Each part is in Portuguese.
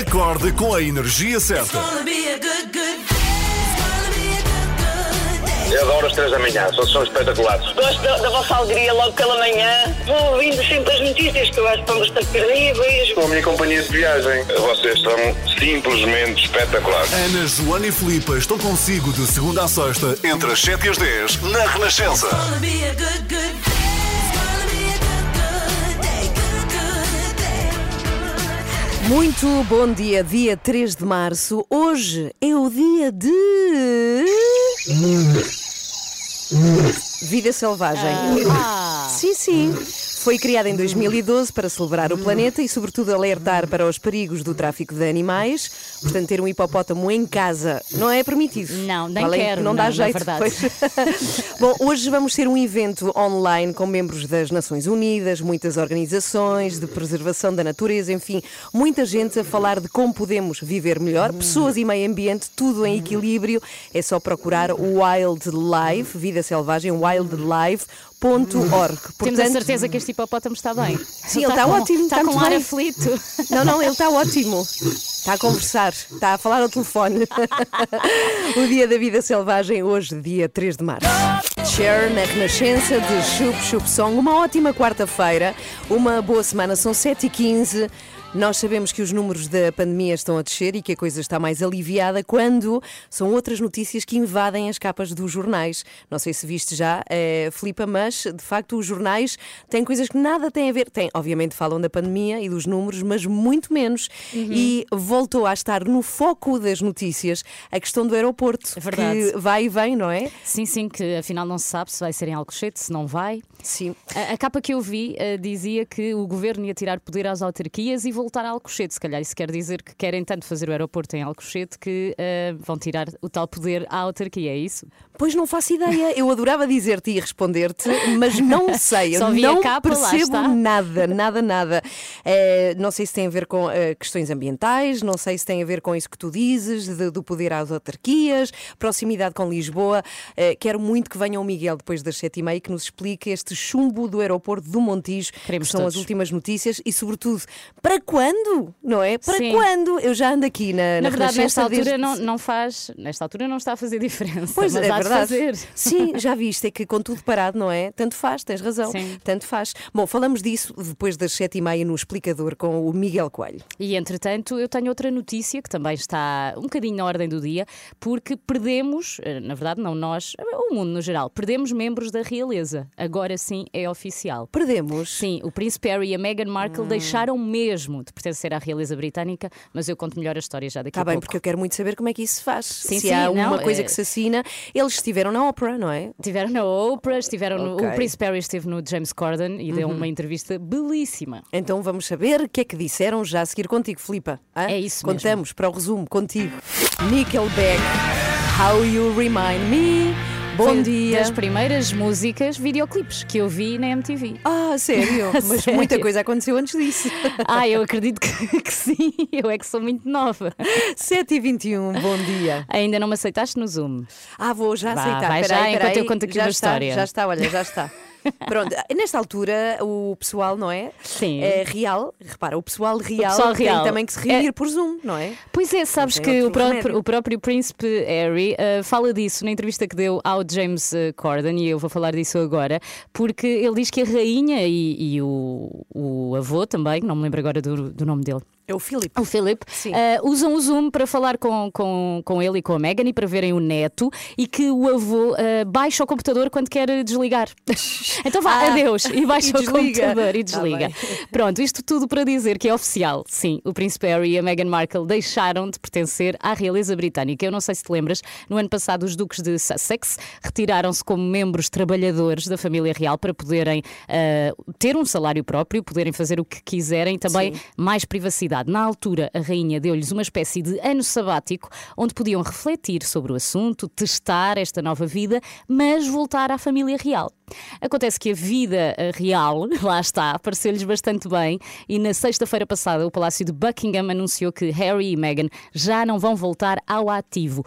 Acorde com a energia certa. Eu adoro as 3 da manhã, são espetaculares. Gosto da vossa alegria logo pela manhã. Vou ouvindo sempre as notícias que eu acho que estão bastante terríveis. Com a minha companhia de viagem. Vocês são simplesmente espetaculares. Ana, Joana e Filipa estão consigo de segunda à sexta, entre as 7 e as 10, na Renascença. Muito bom dia, dia 3 de março. Hoje é o dia de... Vida selvagem. Sim, sim. Foi criada em 2012 para celebrar o planeta e, sobretudo, alertar para os perigos do tráfico de animais. Portanto, ter um hipopótamo em casa não é permitido. Não, nem além quero. Não dá jeito. Bom, hoje vamos ter um evento online com membros das Nações Unidas, muitas organizações de preservação da natureza, enfim, muita gente a falar de como podemos viver melhor, pessoas e meio ambiente, tudo em equilíbrio. É só procurar o Wildlife, Vida Selvagem, wildlife.org. Temos a certeza que este hipopótamo está bem. Sim, ele está ótimo. Está com um ar aflito. Não, ele está ótimo. Está a conversar, está a falar ao telefone. O Dia da Vida Selvagem, hoje, dia 3 de março. Cher na Renascença de Chup Chup Song. Uma ótima quarta-feira, uma boa semana. São 7h15. Nós sabemos que os números da pandemia estão a descer e que a coisa está mais aliviada quando são outras notícias que invadem as capas dos jornais. Não sei se viste já, Filipa, mas de facto os jornais têm coisas que nada têm a ver. Obviamente falam da pandemia e dos números, mas muito menos. E voltou a estar no foco das notícias a questão do aeroporto. É verdade. Que vai e vem, não é? Sim, sim, que afinal não se sabe se vai ser em Alcochete, se não vai. Sim. A capa que eu vi dizia que o governo ia tirar poder às autarquias e voltar a Alcochete, se calhar isso quer dizer que querem tanto fazer o aeroporto em Alcochete que vão tirar o tal poder à autarquia, é isso? Pois não faço ideia, eu adorava dizer-te e responder-te, mas não sei, eu não percebo nada. Não sei se tem a ver com questões ambientais, não sei se tem a ver com isso que tu dizes, do poder às autarquias, proximidade com Lisboa. Quero muito que venha o Miguel depois das 7h30 que nos explique este chumbo do aeroporto do Montijo, que são as últimas notícias e sobretudo, para quando? Não é? Para Sim. quando? Eu já ando aqui na verdade, nesta altura desde... nesta altura não está a fazer diferença. Pois é, verdade. Fazer. Sim, já viste, é que com tudo parado, não é? Tanto faz, tens razão. Sim. Tanto faz. Bom, falamos disso depois das 7h30 no Explicador com o Miguel Coelho. E entretanto, eu tenho outra notícia que também está um bocadinho na ordem do dia, porque perdemos, na verdade não nós, o mundo no geral, perdemos membros da realeza. Agora sim é oficial. Perdemos? Sim, o Príncipe Harry e a Meghan Markle deixaram mesmo de pertencer à realeza britânica, mas eu conto melhor a história já daqui a pouco. Está bem, porque eu quero muito saber como é que isso se faz. Sim, se sim, há uma coisa que se assina. Eles estiveram na Oprah, não é? Estiveram na Oprah, estiveram no... O Príncipe Harry esteve no James Corden e deu uma entrevista belíssima. Então vamos saber o que é que disseram já a seguir contigo, Filipa. É isso mesmo. Contamos para o resumo contigo. Nickelback, How You Remind Me. Bom dia. Das primeiras músicas, videoclipes que eu vi na MTV. Sério? Mas sério? Muita coisa aconteceu antes disso. Eu acredito que sim. Eu é que sou muito nova. 7h21, bom dia. Ainda não me aceitaste no Zoom? Vou já aceitar. Vai já, enquanto eu conto aqui uma história. Já está, olha, já está. Pronto, nesta altura o pessoal, não é? Sim. O pessoal real tem também que se reunir por Zoom, não é? Pois é, sabes que o próprio Príncipe Harry fala disso na entrevista que deu ao James Corden, e eu vou falar disso agora, porque ele diz que a rainha e o avô também, que não me lembro agora do nome dele. É o Philip. O Philip. Usam o Zoom para falar com ele e com a Meghan e para verem o neto, e que o avô baixa o computador quando quer desligar. Então vá, adeus, e baixa o computador e desliga. Pronto, isto tudo para dizer que é oficial. Sim, o Príncipe Harry e a Meghan Markle deixaram de pertencer à realeza britânica. Eu não sei se te lembras, no ano passado os duques de Sussex retiraram-se como membros trabalhadores da família real para poderem ter um salário próprio, poderem fazer o que quiserem, também Sim. mais privacidade. Na altura, a rainha deu-lhes uma espécie de ano sabático, onde podiam refletir sobre o assunto, testar esta nova vida, mas voltar à família real. Acontece que a vida real, lá está, pareceu-lhes bastante bem e na sexta-feira passada o Palácio de Buckingham anunciou que Harry e Meghan já não vão voltar ao ativo.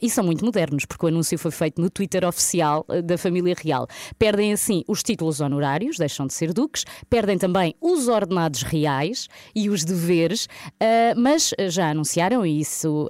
E são muito modernos, porque o anúncio foi feito no Twitter oficial da família real. Perdem assim os títulos honorários, deixam de ser duques, perdem também os ordenados reais e os deveres, mas já anunciaram, e isso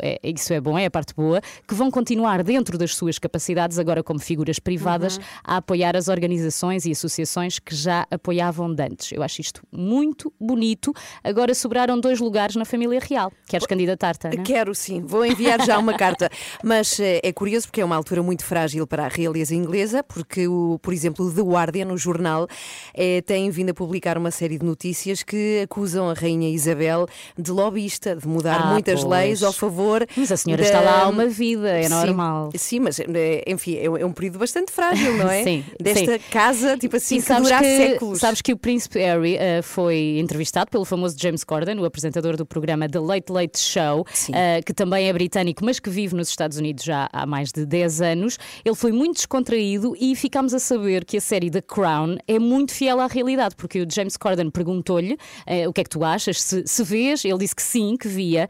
é bom, é a parte boa, que vão continuar dentro das suas capacidades agora como figuras privadas a apoiar as organizações e associações que já apoiavam de antes. Eu acho isto muito bonito. Agora sobraram 2 lugares na família real. Queres candidatar-te, Ana? Quero, sim. Vou enviar já uma carta. Mas é curioso porque é uma altura muito frágil para a realeza inglesa, porque, por exemplo, o The Guardian, o jornal, tem vindo a publicar uma série de notícias que acusam a Rainha Isabel de lobbyista, de mudar muitas leis ao favor. Mas a senhora está lá há uma vida, é normal. Sim, mas enfim, é um período bastante frágil, não é? Sim. Desta casa, tipo assim, que dura séculos. Sabes que o Príncipe Harry foi entrevistado pelo famoso James Corden, o apresentador do programa The Late Late Show, que também é britânico, mas que vive nos Estados Unidos já há mais de 10 anos. Ele foi muito descontraído e ficámos a saber que a série The Crown é muito fiel à realidade, porque o James Corden perguntou-lhe o que é que tu achas, se vês, ele disse que sim, que via,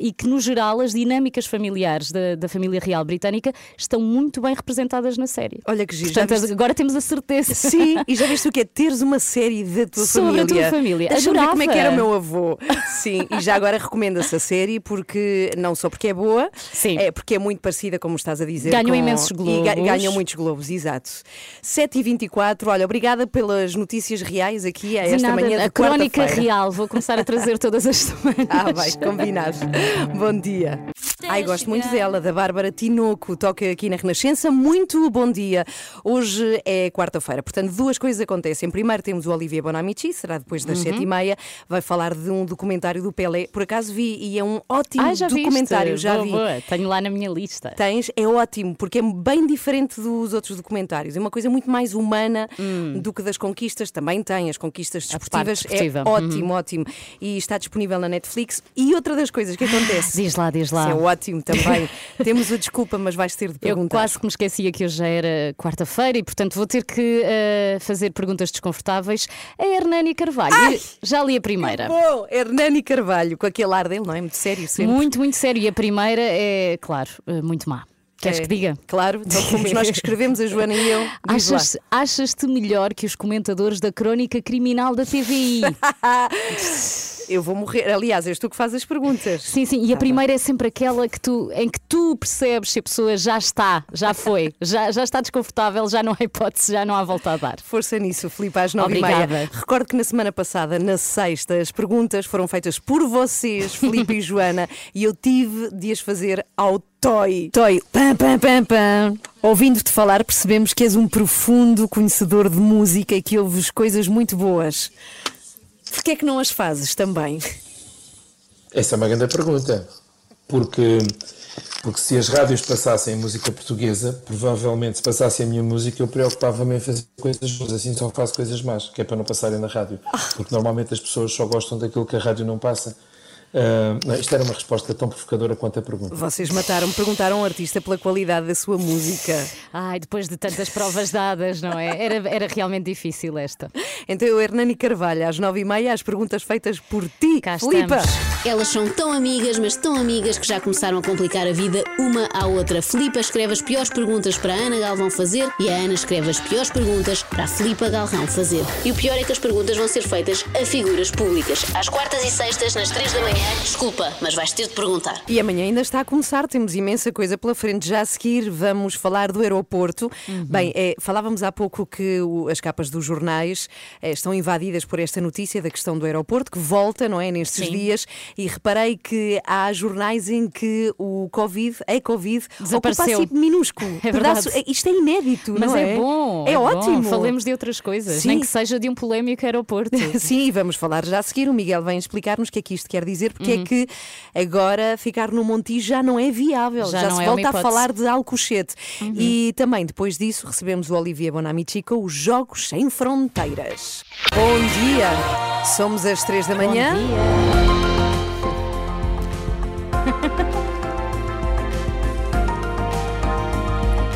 e que no geral as dinâmicas familiares da família real britânica estão muito bem representadas na série. Olha que giro. Agora temos a certeza. Sim, e já viste o que é teres uma série da tua família? Sobre a tua família. Deixa-me ver como é que era o meu avô. Sim, e já agora recomenda-se a série, porque não só porque é boa, é porque é muito parecida, como estás a dizer. Ganham imensos globos. E ganham muitos globos, exato. 7h24, olha, obrigada pelas notícias reais aqui a esta manhã de quarta-feira. A crónica real, vou começar a trazer todas as semanas. Vai, combinado. Bom dia. Ai, gosto muito dela, da Bárbara Tinoco, toca aqui na Renascença. Muito bom dia. Hoje é quarta-feira, portanto, 2 coisas acontecem. Primeiro temos o Olivier Bonamici, será depois das 7h30, vai falar de um documentário do Pelé. Por acaso vi e é um ótimo documentário. Viste? Já boa, vi. Boa. Tenho lá na minha lista. Tens, é ótimo, porque é bem diferente dos outros documentários. É uma coisa muito mais humana do que das conquistas. Também tem as conquistas desportivas. É ótimo, ótimo. E está disponível na Netflix. E outra das coisas que acontece. Diz lá. Isso é ótimo também. Temos a desculpa, mas vais ter de perguntar. Eu quase que me esquecia que hoje já era quarta-feira e, portanto, vou ter que fazer perguntas desconfortáveis a Hernâni Carvalho. Ai, já li a primeira. Bom, Hernâni Carvalho, com aquele ar dele, não é? Muito sério sempre. Muito sério. E a primeira é, claro, muito má. Queres que diga? Claro, então fomos nós que escrevemos, a Joana e eu. Achas-te melhor que os comentadores da Crónica Criminal da TVI? Eu vou morrer. Aliás, és tu que fazes as perguntas. Sim. E a primeira é sempre aquela em que tu percebes se a pessoa já está desconfortável, já não há hipótese, já não há volta a dar. Força nisso, Filipe, às 9h30. Recordo que na semana passada, na sexta, as perguntas foram feitas por vocês, Filipe e Joana, e eu tive de as fazer ao Toy, pam. Ouvindo-te falar, percebemos que és um profundo conhecedor de música e que ouves coisas muito boas. Porquê é que não as fazes também? Essa é uma grande pergunta. Porque se as rádios passassem música portuguesa, provavelmente se passassem a minha música, eu preocupava-me em fazer coisas boas. Assim só faço coisas más, que é para não passarem na rádio. Porque normalmente as pessoas só gostam daquilo que a rádio não passa. Isto era uma resposta tão provocadora quanto a pergunta. Vocês mataram-me, perguntaram ao artista pela qualidade da sua música. Ai, depois de tantas provas dadas, não é? Era realmente difícil esta. Então eu, Hernâni Carvalho, às 9h30, as perguntas feitas por ti, Filipa. Elas são tão amigas, mas tão amigas, que já começaram a complicar a vida uma à outra. Filipa escreve as piores perguntas para a Ana Galvão fazer e a Ana escreve as piores perguntas para a Filipa Galrão fazer. E o pior é que as perguntas vão ser feitas a figuras públicas. Às quartas e sextas, nas 3 da manhã. Desculpa, mas vais ter de perguntar. E amanhã ainda está a começar, temos imensa coisa pela frente. Já a seguir vamos falar do aeroporto. Bem, falávamos há pouco que as capas dos jornais estão invadidas por esta notícia da questão do aeroporto, que volta, não é, nestes dias. E reparei que há jornais em que o Covid desapareceu. Ocupa-se minúsculo. É verdade. Isto é inédito, mas não é? Mas é bom. É ótimo. Bom. Falemos de outras coisas, nem que seja de um polémico aeroporto. Sim, e vamos falar já a seguir. O Miguel vem explicar-nos o que é que isto quer dizer, porque é que agora ficar no Montijo já não é viável, já se volta a falar de Alcochete. E também depois disso recebemos o Olivier Bonamici com os Jogos Sem Fronteiras. Bom dia, somos às 3 da manhã. Bom dia.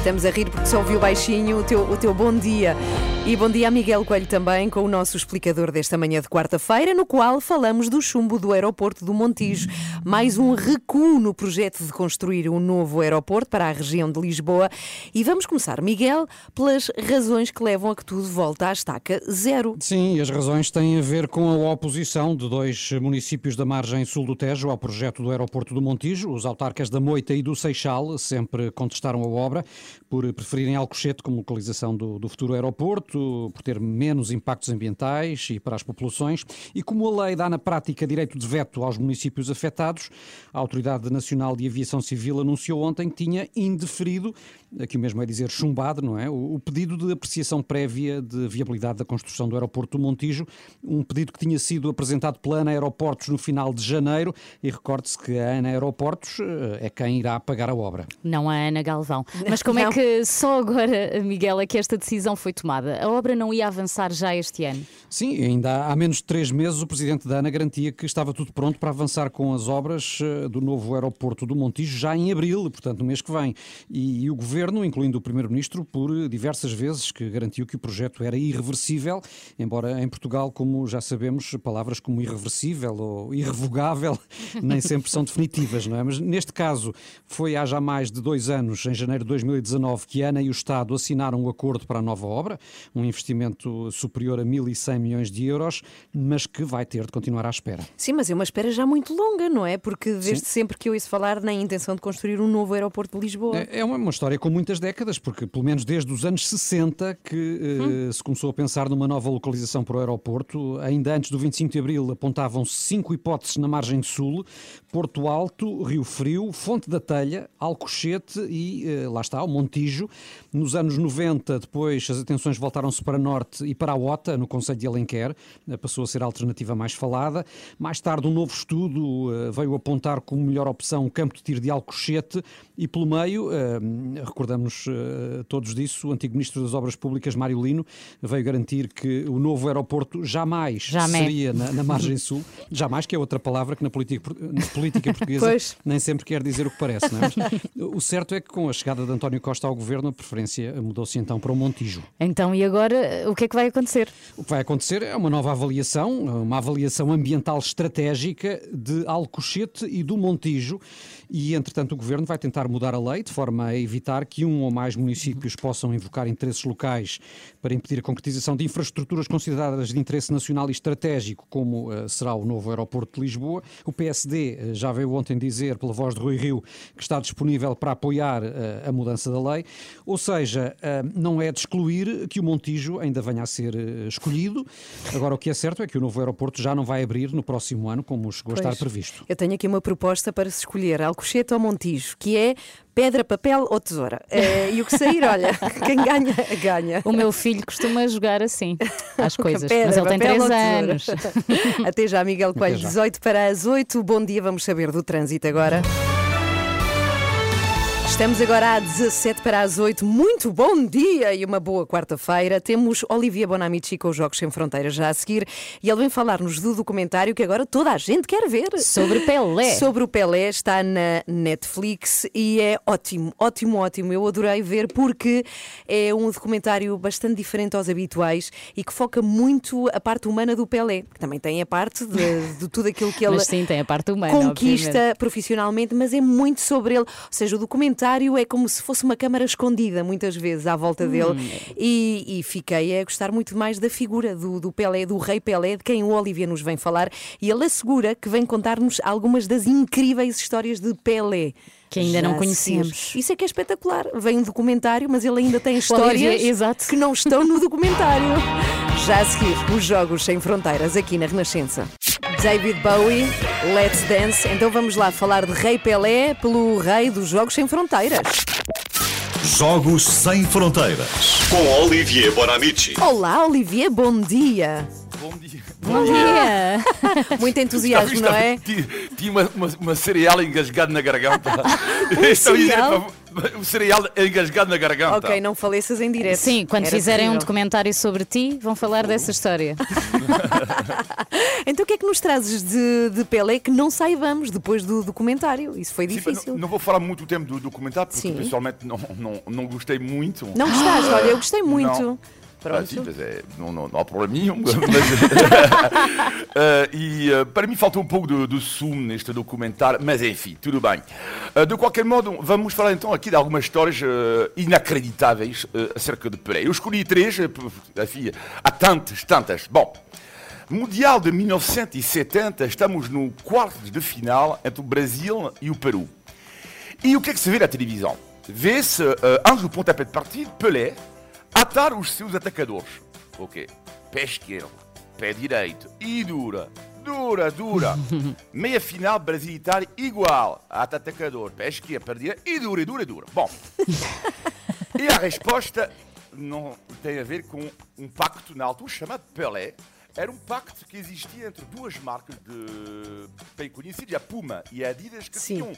Estamos a rir porque só ouviu baixinho o teu bom dia. E bom dia a Miguel Coelho também, com o nosso explicador desta manhã de quarta-feira, no qual falamos do chumbo do aeroporto do Montijo. Mais um recuo no projeto de construir um novo aeroporto para a região de Lisboa. E vamos começar, Miguel, pelas razões que levam a que tudo volta à estaca zero. Sim, as razões têm a ver com a oposição de dois municípios da margem sul do Tejo ao projeto do aeroporto do Montijo. Os autarcas da Moita e do Seixal sempre contestaram a obra por preferirem Alcochete como localização do futuro aeroporto, por ter menos impactos ambientais e para as populações, e como a lei dá na prática direito de veto aos municípios afetados, a Autoridade Nacional de Aviação Civil anunciou ontem que tinha indeferido, aqui mesmo é dizer chumbado, não é, o pedido de apreciação prévia de viabilidade da construção do aeroporto do Montijo, um pedido que tinha sido apresentado pela Ana Aeroportos no final de janeiro, e recorde-se que a Ana Aeroportos é quem irá pagar a obra. Não a Ana Galvão. Mas como não. É que só agora, Miguel, é que esta decisão foi tomada? A obra não ia avançar já este ano? Sim, ainda há menos de 3 meses o presidente da ANA garantia que estava tudo pronto para avançar com as obras do novo aeroporto do Montijo já em abril, portanto no mês que vem. E o governo, incluindo o primeiro-ministro, por diversas vezes que garantiu que o projeto era irreversível, embora em Portugal, como já sabemos, palavras como irreversível ou irrevogável nem sempre são definitivas, não é? Mas neste caso foi há já mais de 2 anos, em janeiro de 2019, que a ANA e o Estado assinaram um acordo para a nova obra, um investimento superior a 1.100 milhões de euros, mas que vai ter de continuar à espera. Sim, mas é uma espera já muito longa, não é? Porque desde sempre que eu ouço falar na intenção de construir um novo aeroporto de Lisboa. É uma história com muitas décadas, porque pelo menos desde os anos 60 que se começou a pensar numa nova localização para o aeroporto. Ainda antes do 25 de Abril apontavam-se 5 hipóteses na margem sul: Porto Alto, Rio Frio, Fonte da Telha, Alcochete e, lá está, o Montijo. Nos anos 90, depois, as atenções voltaram-se para Norte e para a Ota, no concelho de Alenquer, passou a ser a alternativa mais falada. Mais tarde, um novo estudo veio apontar como melhor opção o campo de tiro de Alcochete e, pelo meio, recordamos todos disso, o antigo Ministro das Obras Públicas, Mário Lino, veio garantir que o novo aeroporto jamais seria na margem sul. Jamais, que é outra palavra que na política portuguesa nem sempre quer dizer o que parece, não é? O certo é que com a chegada de António Costa ao governo, a preferência mudou-se então para o Montijo. Então, e agora, o que é que vai acontecer? O que vai acontecer é uma nova avaliação, uma avaliação ambiental estratégica de Alcochete e do Montijo, e entretanto o Governo vai tentar mudar a lei de forma a evitar que um ou mais municípios possam invocar interesses locais para impedir a concretização de infraestruturas consideradas de interesse nacional e estratégico, como será o novo aeroporto de Lisboa. O PSD já veio ontem dizer, pela voz de Rui Rio, que está disponível para apoiar a mudança da lei, ou seja, não é de excluir que o Montijo ainda venha a ser escolhido. Agora, o que é certo é que o novo aeroporto já não vai abrir no próximo ano, como chegou a estar previsto. Eu tenho aqui uma proposta para se escolher Alcochete ou Montijo, que é pedra, papel ou tesoura. E o que sair, olha, quem ganha, ganha. O meu filho costuma jogar assim às coisas, pedra, mas ele tem 3 anos. Até já, Miguel Coelho. 18 para as 8. Bom dia, vamos saber do trânsito agora. Estamos agora a 17 para as 8. Muito bom dia e uma boa quarta-feira. Temos Olivier Bonamici com os Jogos Sem Fronteiras já a seguir. E ele vem falar-nos do documentário que agora toda a gente quer ver. Sobre Pelé. Sobre o Pelé. Está na Netflix e é ótimo, ótimo, ótimo. Eu adorei ver porque é um documentário bastante diferente aos habituais e que foca muito a parte humana do Pelé. Que também tem a parte de tudo aquilo que ele tem a parte humana, conquista obviamente, profissionalmente, mas é muito sobre ele. Ou seja, o documentário é como se fosse uma câmara escondida muitas vezes à volta dele e fiquei a gostar muito mais da figura do Pelé, do rei Pelé, de quem o Olivier nos vem falar, e ele assegura que vem contar-nos algumas das incríveis histórias de Pelé que ainda não conhecíamos. Isso é que é espetacular. Vem um documentário, mas ele ainda tem histórias que não estão no documentário. Já a seguir, os Jogos Sem Fronteiras aqui na Renascença. David Bowie, Let's Dance. Então vamos lá falar de Rei Pelé pelo Rei dos Jogos Sem Fronteiras. Jogos Sem Fronteiras, com Olivier Bonamici. Olá, Olivier, bom dia. Bom dia. Bom dia. Muito entusiasmo, não é? Tinha uma cereal engasgado na garganta. O cereal engasgado na garganta. Ok, não faleças em direto. Sim, quando fizerem um documentário sobre ti, vão falar dessa história. Então o que é que nos trazes de Pelé que não saibamos depois do documentário? Isso foi difícil. Sim, não vou falar muito tempo do documentário, porque pessoalmente não gostei muito. Não gostaste? Olha, eu gostei muito. Não. Ah, sim, mas não há problema nenhum. E para mim falta um pouco de sumo neste documentário, mas enfim, tudo bem. De qualquer modo, vamos falar então aqui de algumas histórias inacreditáveis acerca de Pelé. Eu escolhi três, enfim, há tantas. Bom, Mundial de 1970, estamos no quarto de final entre o Brasil e o Peru. E o que é que se vê na televisão? Vê-se, antes do pontapé de partida, Pelé atar os seus atacadores. Ok. Pé esquerdo, pé direito. E dura. Meia final, Brasil e Itália, igual. Ata atacador, pé esquerdo, pé direito. E dura. Bom. E a resposta não tem a ver com um pacto na altura chamado Pelé. Era um pacto que existia entre duas marcas bem conhecidas, a Puma e a Adidas, que tinham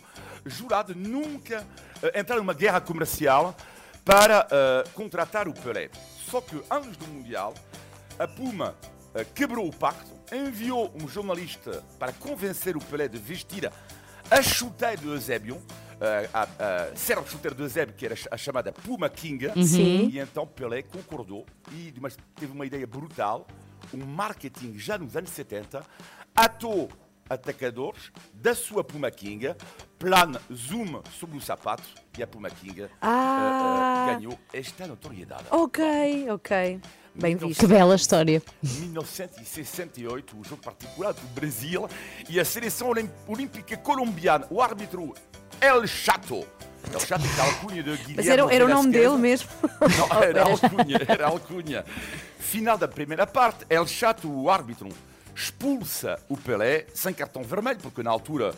jurado nunca entrar numa guerra comercial para contratar o Pelé. Só que, antes do Mundial, a Puma quebrou o pacto, enviou um jornalista para convencer o Pelé de vestir a chuteira do Eusébio, a serva chuteira do Eusébio, que era a chamada Puma King, e então Pelé concordou e teve uma ideia brutal, um marketing já nos anos 70, atou atacadores da sua Puma King, plano zoom sobre o sapato e a Puma King ganhou esta notoriedade. Ok. Bem visto. Que bela história. 1968, o jogo particular do Brasil e a seleção olímpica colombiana. O árbitro El Chato. El Chato era alcunha de Guilherme. Mas era o nome dele mesmo? Não, era alcunha. Final da primeira parte, El Chato, o árbitro, expulsa o Pelé sem cartão vermelho, porque na altura,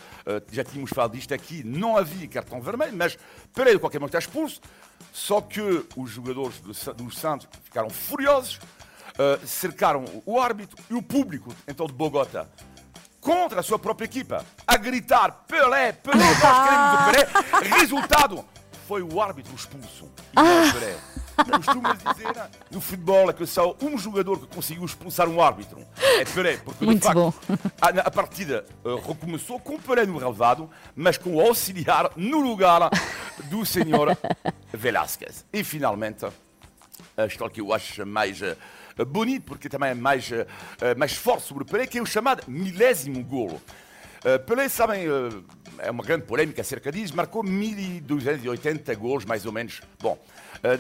já tínhamos falado disto aqui, não havia cartão vermelho, mas Pelé de qualquer modo está expulso, só que os jogadores do Santos ficaram furiosos, cercaram o árbitro e o público, então de Bogotá, contra a sua própria equipa, a gritar Pelé, nós queremos o Pelé, resultado, foi o árbitro expulso e não o Pelé. Costumas dizer no futebol é que só um jogador que conseguiu expulsar um árbitro é Pelé, porque muito de facto a partida recomeçou com Pelé no relevado, mas com o auxiliar no lugar do senhor Velázquez. E finalmente, a história que eu acho mais bonita, porque também é mais forte sobre Pelé, que é o chamado milésimo golo. Pelé, sabem, é uma grande polêmica acerca disso, marcou 1280 gols, mais ou menos,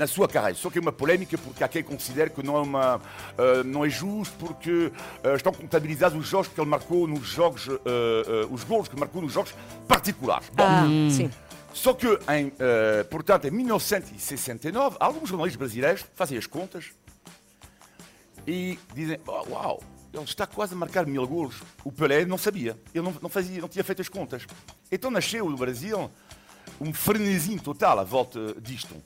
na sua carreira. Só que é uma polêmica porque há quem considere que não é justo, porque estão contabilizados os jogos que ele marcou nos jogos, os gols que marcou nos jogos particulares. Sim. Só que, portanto, em 1969, alguns jornalistas brasileiros fazem as contas e dizem, uau, ele está quase a marcar 1000 golos. O Pelé não sabia, ele não tinha feito as contas. Então nasceu no Brasil um frenesim total à volta disto.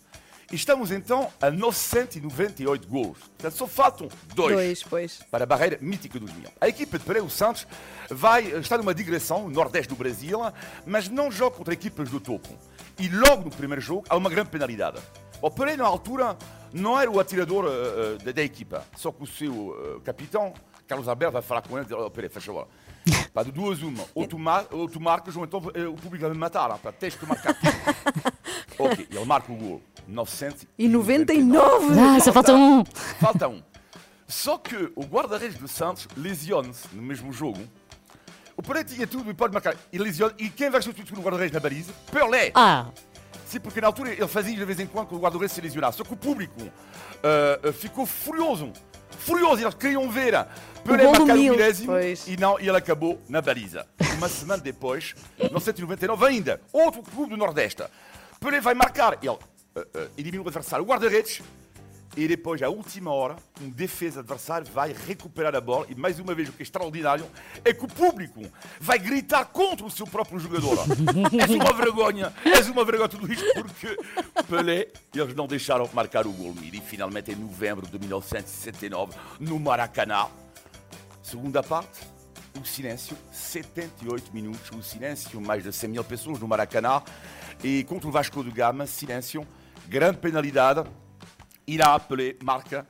E estamos então a 998 golos. Portanto, só faltam dois para a barreira mítica dos 1000. A equipa de Pelé, o Santos, está numa digressão no nordeste do Brasil, mas não joga contra equipas do topo. E logo no primeiro jogo há uma grande penalidade. O Pelé, na altura, não era o atirador da equipa, só que o seu capitão, Carlos Alberto, vai falar com ele e dizer, Pelé, faz favor. Pá, de duas uma, ou tu marcas ou então o público vai me matar. Pá, tens que marcar. Ok, ele marca o gol. 999! Ah, só falta um! Falta um. Só que o guarda-redes do Santos lesiona-se no mesmo jogo. O Pelé tinha tudo e pode marcar. Ele lesiona. E quem vai substituir o guarda-redes na baliza? Pelé! Sim, porque na altura ele fazia de vez em quando que o guarda-redes se lesionasse. Só que o público ficou furioso. Eles queriam ver Pelé marcar o milésimo e ele acabou na baliza. Uma semana depois, 999 ainda, outro clube do Nordeste. Pelé vai marcar. Ele elimina o adversário, o guarda-redes, e depois, à última hora, um defesa adversário vai recuperar a bola. E mais uma vez, o que é extraordinário é que o público vai gritar contra o seu próprio jogador. És uma vergonha tudo isto, porque Pelé, eles não deixaram marcar o gol. E finalmente, em novembro de 1969, no Maracanã, Segunda parte, o silêncio, 78 minutos, o silêncio, mais de 100 mil pessoas no Maracanã. E contra o Vasco da Gama, silêncio, grande penalidade, irá Pelé, marca,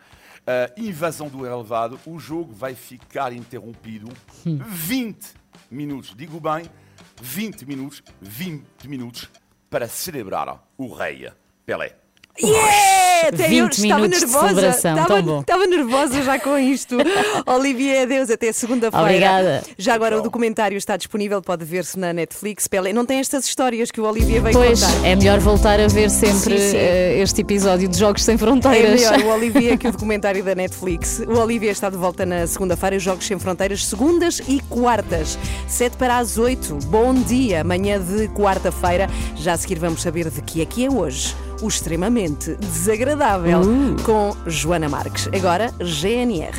invasão do relevado, o jogo vai ficar interrompido. 20 minutos, digo bem, 20 minutos para celebrar o rei Pelé. Yeah! Até 20 eu estava nervosa, estava nervosa já com isto. Olivier, adeus, até segunda-feira. Obrigada. Já agora o documentário está disponível, pode ver-se na Netflix. Pelé, não tem estas histórias que o Olivier veio contar. Pois, é melhor voltar a ver sempre este episódio de Jogos Sem Fronteiras. É melhor o Olivier que o documentário da Netflix. O Olivier está de volta na segunda-feira, Jogos Sem Fronteiras, segundas e quartas, 7 para as 8. Bom dia, manhã de quarta-feira. Já a seguir vamos saber de que é hoje o extremamente desagradável com Joana Marques. Agora, GNR.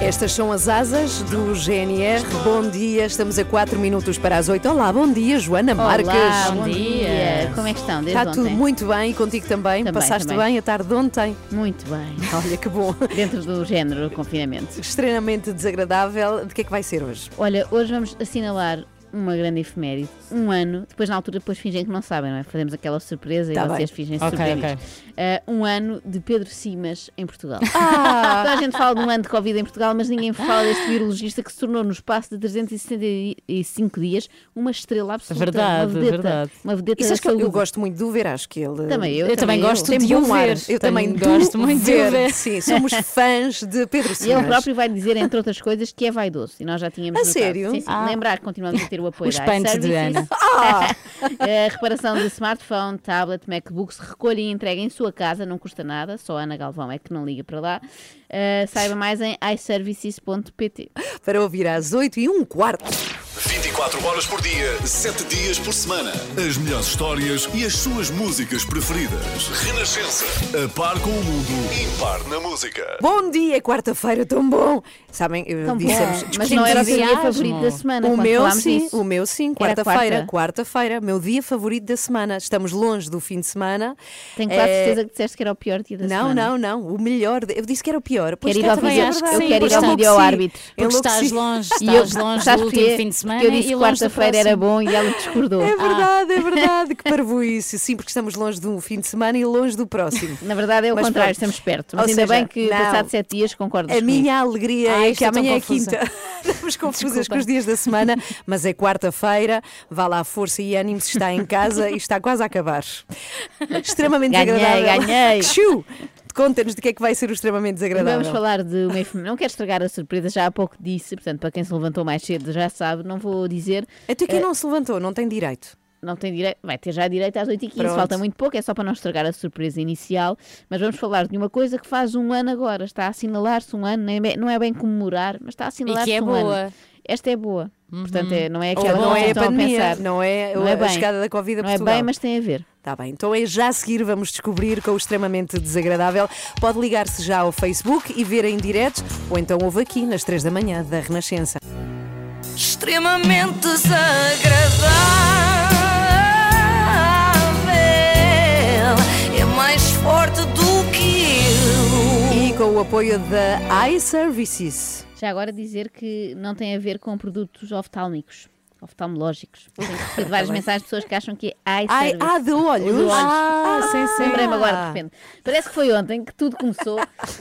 Estas são as asas do GNR. Bom dia, estamos a 4 minutos para as 8. Olá, bom dia, Joana Marques. Olá, bom dia. Como é que estão? Desde ontem? Está tudo muito bem e contigo também? Passaste bem a tarde de ontem? Muito bem. Olha que bom. Dentro do género do confinamento. Extremamente desagradável. De que é que vai ser hoje? Olha, hoje vamos assinalar uma grande efeméride, um ano, depois na altura depois fingem que não sabem, não é? Fazemos aquela surpresa e vocês fingem surpreendidos. Okay. Um ano de Pedro Simas em Portugal. Toda a gente fala de um ano de Covid em Portugal, mas ninguém fala deste virologista que se tornou no espaço de 365 dias uma estrela absoluta. Verdade, uma vedeta, uma vedeta da saúde. Eu gosto muito de o ver, acho que ele... Também eu gosto de o ver. Eu também gosto muito de o ver. Sim, somos fãs de Pedro Simas. E ele próprio vai dizer, entre outras coisas, que é vaidoso. E nós já tínhamos notado. Sério? Sim, lembrar que continuamos a ter o apoio da iServices, reparação de smartphone, tablet, MacBooks, recolha e entrega em sua casa, não custa nada, só a Ana Galvão é que não liga para lá. Saiba mais em iServices.pt. Para ouvir às 8h15. 24 horas por dia, 7 dias por semana. As melhores histórias e as suas músicas preferidas. Renascença, a par com o mundo, impar na música. Bom dia, quarta-feira, tão bom. Sabem, dissemos, mas não era o dia favorito da semana. O meu sim, quarta-feira, meu dia favorito da semana. Estamos longe do fim de semana. Tenho quase certeza que disseste que era o pior dia da semana. Não, o melhor, eu disse que era o pior. Pois quero ir ao vídeo ao árbitro. Porque estás longe do último fim de semana. Eu disse que quarta-feira era bom e ela discordou. É verdade, que parvoíce. Sim, porque estamos longe de um fim de semana e longe do próximo. Na verdade é o contrário, estamos perto. Mas ainda bem que passado 7 dias concordas comigo. A minha alegria é que amanhã é quinta. Estamos confusas com os dias da semana, mas é quarta-feira. Vá lá, força e ânimo, se está em casa e está quase a acabar. Extremamente desagradável. Ganhei. Conta-nos de que é que vai ser o extremamente desagradável. Vamos falar de uma efeméride. Não quero estragar a surpresa, já há pouco disse, portanto, para quem se levantou mais cedo já sabe, não vou dizer. Até quem não se levantou, não tem direito. Não tem direito, vai ter já direito às 8h15, falta muito pouco, é só para não estragar a surpresa inicial, mas vamos falar de uma coisa que faz um ano agora, está a assinalar-se um ano, não é bem comemorar, mas está a assinalar-se um ano. E que é boa. Esta é boa, portanto não é aquela que é estão a pensar. Não é a chegada da Covid a Portugal. Não é bem, mas tem a ver. Está bem, então é já a seguir, vamos descobrir com o extremamente desagradável. Pode ligar-se já ao Facebook e ver em direto, ou então ouve aqui nas 3 da manhã da Renascença. Extremamente desagradável, é mais forte do que eu. E com o apoio da iServices. Já agora dizer que não tem a ver com produtos oftalmológicos. Tem várias mensagens de pessoas que acham que é iServices. De olhos? Sim. Lembrei-me agora de repente. Parece que foi ontem que tudo começou,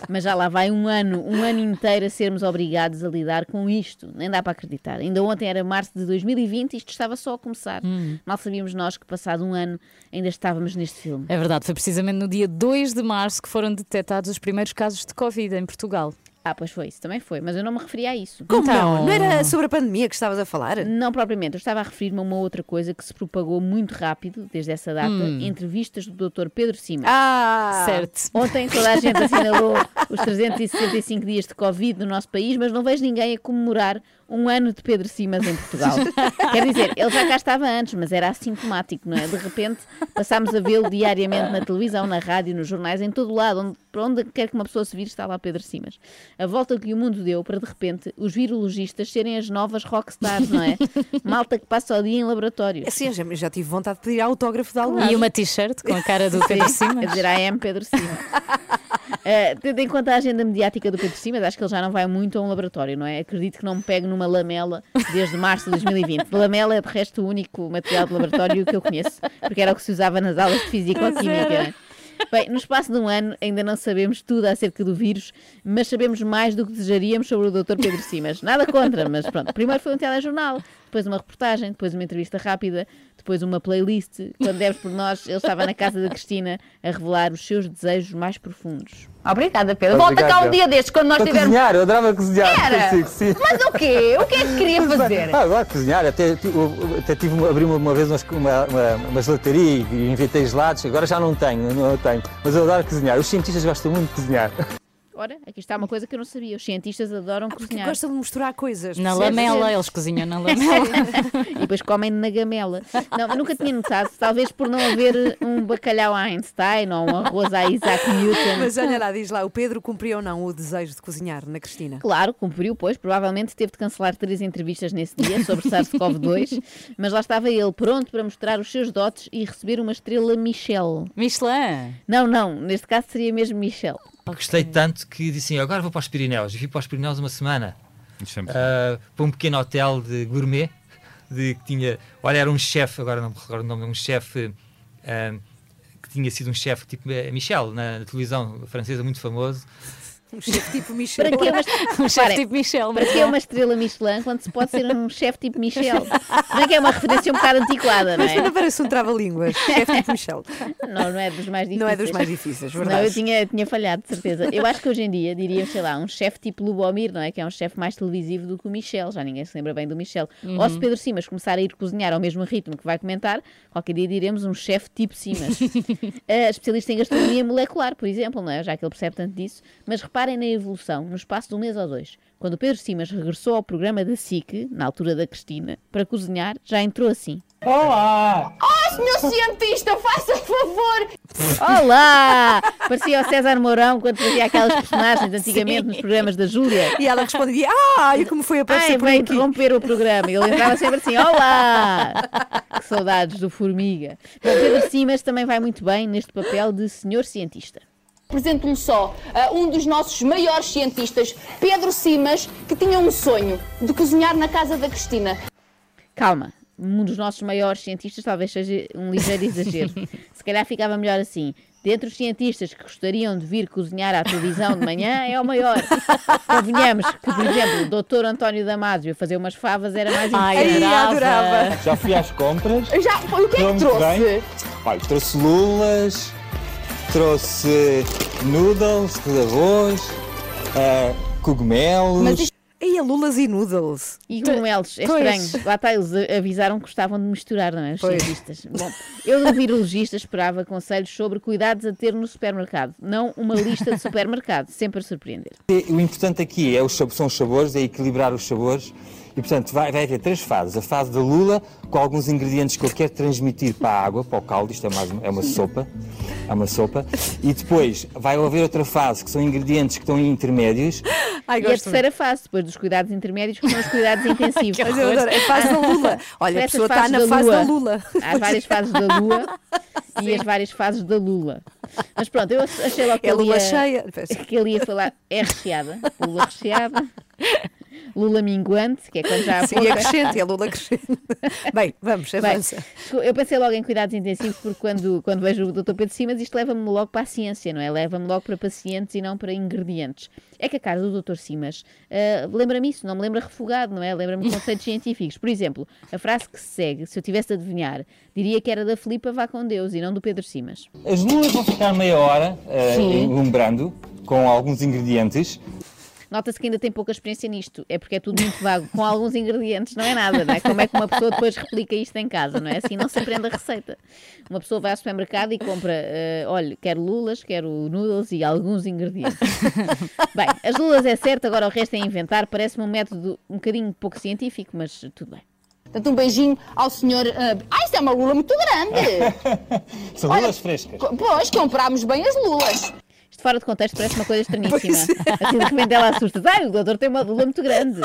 mas já lá vai um ano inteiro a sermos obrigados a lidar com isto. Nem dá para acreditar. Ainda ontem era março de 2020 e isto estava só a começar. Mal sabíamos nós que passado um ano ainda estávamos neste filme. É verdade, foi precisamente no dia 2 de março que foram detectados os primeiros casos de Covid em Portugal. Pois foi, isso também foi, mas eu não me referia a isso. Como não? Não era sobre a pandemia que estavas a falar? Não, propriamente. Eu estava a referir-me a uma outra coisa que se propagou muito rápido desde essa data, entrevistas do Dr. Pedro Simas. Certo. Ontem toda a gente assinalou os 365 dias de Covid no nosso país, mas não vejo ninguém a comemorar um ano de Pedro Simas em Portugal. Quer dizer, ele já cá estava antes, mas era assintomático, não é? De repente passámos a vê-lo diariamente na televisão, na rádio, nos jornais, em todo o lado, para onde quer que uma pessoa se vire, está lá Pedro Simas. A volta que o mundo deu para, de repente, os virologistas serem as novas rockstars, não é? Malta que passa o dia em laboratórios. Assim, eu já tive vontade de pedir autógrafo de alguém. E uma t-shirt com a cara do Pedro Simas. A dizer, I am Pedro Simas. Tendo em conta a agenda mediática do Pedro Simas, acho que ele já não vai muito a um laboratório, não é? Acredito que não me pegue numa lamela desde março de 2020. Lamela é, de resto, o único material de laboratório que eu conheço, porque era o que se usava nas aulas de Física ou Química. Bem, no espaço de um ano ainda não sabemos tudo acerca do vírus, mas sabemos mais do que desejaríamos sobre o Dr. Pedro Simas. Nada contra, mas pronto. Primeiro foi um telejornal, depois uma reportagem, depois uma entrevista rápida, depois uma playlist. Quando demos por nós, ele estava na casa da Cristina a revelar os seus desejos mais profundos. Obrigada, Pedro. Volta cá um dia destes, quando nós tivermos... cozinhar, eu adorava cozinhar. Era? Consigo, sim. Mas o quê? O que é que queria fazer? Ah, agora cozinhar. Até tive, abri uma vez uma gelataria e inventei gelados. Agora já não tenho, Mas eu adoro cozinhar. Os cientistas gostam muito de cozinhar. Ora, aqui está uma coisa que eu não sabia. Os cientistas adoram cozinhar. Gostam de misturar coisas. Na lamela, eles cozinham na lamela. E depois comem na gamela. Não, nunca tinha notado, talvez por não haver um bacalhau a Einstein ou um arroz a Isaac Newton. Mas olha lá, diz lá, o Pedro cumpriu ou não o desejo de cozinhar na Cristina? Claro, cumpriu, pois. Provavelmente teve de cancelar 3 entrevistas nesse dia sobre SARS-CoV-2. Mas lá estava ele, pronto para mostrar os seus dotes e receber uma estrela Michelin. Michelin? Não. Neste caso seria mesmo Michelin. Gostei tanto que disse assim, agora vou para os Pirineus. E fui para os Pirineus uma semana. Para um pequeno hotel de gourmet, que tinha... Olha, era um chefe, agora não me recordo o nome, um chefe que tinha sido um chefe tipo Michel, na televisão francesa, muito famoso. Um chefe tipo Michel. Para que um chefe tipo Michel? Para que é uma estrela Michelin quando se pode ser um chefe tipo Michel? Não é que é uma referência um bocado antiquada, não é? Mas ainda parece um trava-línguas. Chefe tipo Michel. Não é dos mais difíceis. Não é dos mais difíceis, verdade. Não, eu tinha falhado, de certeza. Eu acho que hoje em dia diriam, sei lá, um chefe tipo Lubomir, não é? Que é um chefe mais televisivo do que o Michel. Já ninguém se lembra bem do Michel. Ou se Pedro Simas começar a ir cozinhar ao mesmo ritmo que vai comentar, qualquer dia diremos um chefe tipo Simas. Especialista em gastronomia molecular, por exemplo, não é? Já que ele percebe tanto disso. Mas repara, na evolução, no espaço de um mês ou 2, quando o Pedro Simas regressou ao programa da SIC, na altura da Cristina, para cozinhar, já entrou assim. Olá! Oh, senhor cientista, faça favor! Olá! Parecia o César Mourão quando fazia aquelas personagens antigamente nos programas da Júlia. E ela respondia, e como foi a aparecer por aqui? Ai, vai interromper o programa. E ele entrava sempre assim, olá! Que saudades do Formiga. Mas Pedro Simas também vai muito bem neste papel de senhor cientista. Apresento-lhe só um dos nossos maiores cientistas, Pedro Simas, que tinha um sonho de cozinhar na casa da Cristina. Calma, um dos nossos maiores cientistas talvez seja um ligeiro exagero. Se calhar ficava melhor assim. Dentre os cientistas que gostariam de vir cozinhar à televisão de manhã, é o maior. Convenhamos que, por exemplo, o doutor António Damasio fazer umas favas era mais importante. Ai, adorava. Já fui às compras. O que é que trouxe? Olha, trouxe lulas... Trouxe noodles de arroz, cogumelos... Mas isto... E a lulas e noodles. E cogumelos, é estranho. Lá está, eles avisaram que gostavam de misturar, não é? Os cientistas. Bom, eu de virologista esperava conselhos sobre cuidados a ter no supermercado, não uma lista de supermercado, sempre a surpreender. O importante aqui são os sabores, é equilibrar os sabores. E, portanto, vai haver 3 fases. A fase da lula, com alguns ingredientes que eu quero transmitir para a água, para o caldo. Isto é uma sopa. E depois vai haver outra fase, que são ingredientes que estão em intermédios. Ai, e a terceira fase, depois dos cuidados intermédios, que são os cuidados intensivos. Mas eu adoro. É a fase da lula. Olha, a pessoa está na fase da lula. Há várias fases da lua. Sim. E as várias fases da lula. Mas pronto, eu achei logo que ele ia falar é recheada. Lula recheada. Lula minguante, que é quando já há pouco... Sim, é lula crescente. Bem, vamos, avança. Eu pensei logo em cuidados intensivos, porque quando vejo o Dr. Pedro Simas, isto leva-me logo para a ciência, não é? Leva-me logo para pacientes e não para ingredientes. É que a cara do Dr. Simas lembra-me isso, não me lembra refogado, não é? Lembra-me conceitos científicos. Por exemplo, a frase que se segue, se eu tivesse de adivinhar, diria que era da Filipa Vá com Deus e não do Pedro Simas. As lulas vão ficar meia hora umbrando, com alguns ingredientes. Nota-se que ainda tem pouca experiência nisto, é porque é tudo muito vago. Com alguns ingredientes não é nada, não é? Como é que uma pessoa depois replica isto em casa, não é? Assim não se aprende a receita. Uma pessoa vai ao supermercado e compra, olha, quero lulas, quero noodles e alguns ingredientes. Bem, as lulas é certo, agora o resto é inventar. Parece-me um método um bocadinho pouco científico, mas tudo bem. Portanto, um beijinho ao senhor... isto é uma lula muito grande! São lulas frescas. Pois, comprámos bem as lulas. Isto fora de contexto parece uma coisa estranhíssima. Assim de repente ela assusta. O doutor tem uma lula muito grande.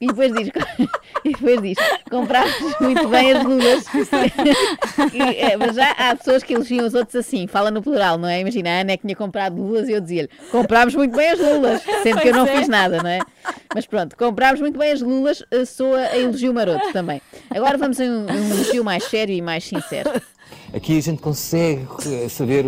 E depois diz, compraste muito bem as lulas. Mas já há pessoas que elogiam os outros assim, fala no plural, não é? Imagina, a Ana é que tinha comprado lulas e eu dizia-lhe, comprámos muito bem as lulas, sendo que eu não fiz nada, não é? Mas pronto, comprámos muito bem as lulas, soa a elogio maroto também. Agora vamos a um elogio mais sério e mais sincero. Aqui a gente consegue saber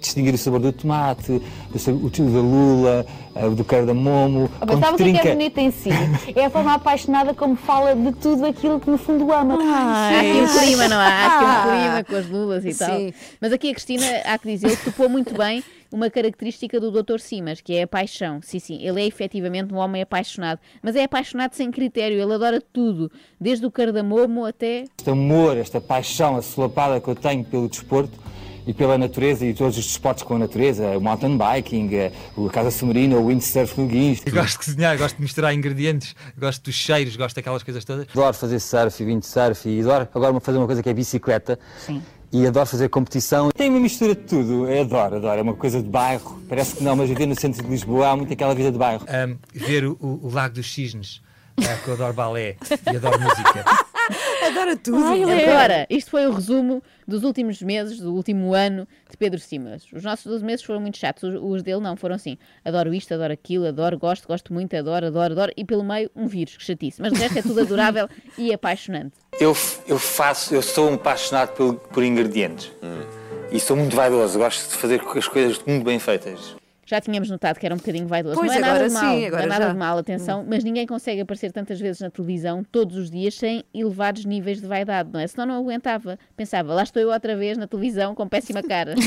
distinguir o sabor do tomate, o tio da lula, do cardamomo. Sabe o que é bonito em si? É a forma apaixonada como fala de tudo aquilo que no fundo ama. Há aqui um clima, não há? Há aqui um clima com as lulas e tal. Sim. Mas aqui a Cristina, há que dizer, topou muito bem uma característica do Dr. Simas, que é a paixão. Sim, ele é efetivamente um homem apaixonado, mas é apaixonado sem critério, ele adora tudo, desde o cardamomo até... Este amor, esta paixão assolapada que eu tenho pelo desporto e pela natureza e todos os desportos com a natureza, o mountain biking, a casa submarina, o windsurf no guincho. Eu gosto de cozinhar, gosto de misturar ingredientes, gosto dos cheiros, gosto daquelas coisas todas. Adoro fazer surf e windsurf e adoro agora fazer uma coisa que é bicicleta. Sim. E adoro fazer competição. Tem uma mistura de tudo. Eu adoro. É uma coisa de bairro. Parece que não, mas viver no centro de Lisboa há muito aquela vida de bairro. Ver o Lago dos Cisnes, que eu adoro balé e adoro música. Adora tudo. Agora, isto foi o resumo dos últimos meses, do último ano de Pedro Simas. Os nossos 12 meses foram muito chatos, os dele não, foram assim. Adoro isto, adoro aquilo, adoro, gosto muito, adoro. E pelo meio, um vírus, que chatice. Mas o resto é tudo adorável e apaixonante. Eu sou um apaixonado por ingredientes. E sou muito vaidoso, gosto de fazer as coisas muito bem feitas. Já tínhamos notado que era um bocadinho vaidoso. Pois, não é agora nada de mal, sim, agora não é nada de mal, atenção, mas ninguém consegue aparecer tantas vezes na televisão, todos os dias, sem elevados níveis de vaidade, não é? Senão não aguentava. Pensava, lá estou eu outra vez na televisão com péssima cara, não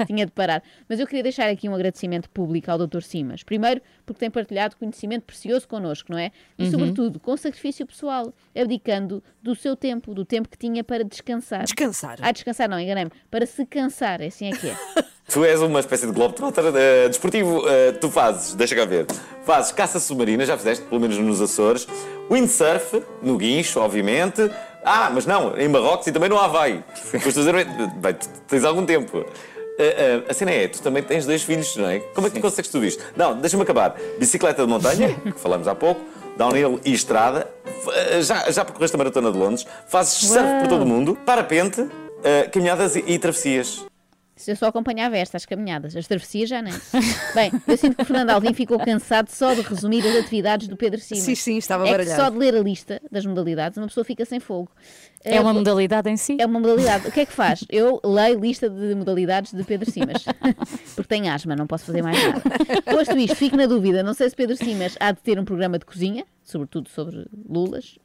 é? Tinha de parar. Mas eu queria deixar aqui um agradecimento público ao Dr. Simas. Primeiro, porque tem partilhado conhecimento precioso connosco, não é? E sobretudo, com sacrifício pessoal, abdicando do seu tempo, do tempo que tinha para descansar. Descansar não, enganei-me. Para se cansar, assim é que é. Tu és uma espécie de globetrotter desportivo. Tu fazes, deixa cá ver, fazes caça submarina, já fizeste, pelo menos nos Açores, windsurf, no guincho, obviamente. Ah, mas não, em Marrocos e também no Havaí. Bem, tu tens algum tempo. A cena é, tu também tens 2 filhos, não é? Como é que tu consegues tudo isto? Não, deixa-me acabar. Bicicleta de montanha, que falamos há pouco, downhill e estrada, já percorreste a Maratona de Londres, fazes surf por todo o mundo, parapente, caminhadas e travessias. Eu só acompanhava estas caminhadas, as travessias já não. Bem, eu sinto que o Fernando Alvim ficou cansado só de resumir as atividades do Pedro Simas. Sim, estava baralhado. É que só de ler a lista das modalidades uma pessoa fica sem fogo. É uma modalidade em si? É uma modalidade. O que é que faz? Eu leio lista de modalidades de Pedro Simas. Porque tenho asma, não posso fazer mais nada. Posto isto, fico na dúvida. Não sei se Pedro Simas há de ter um programa de cozinha, sobretudo sobre lulas,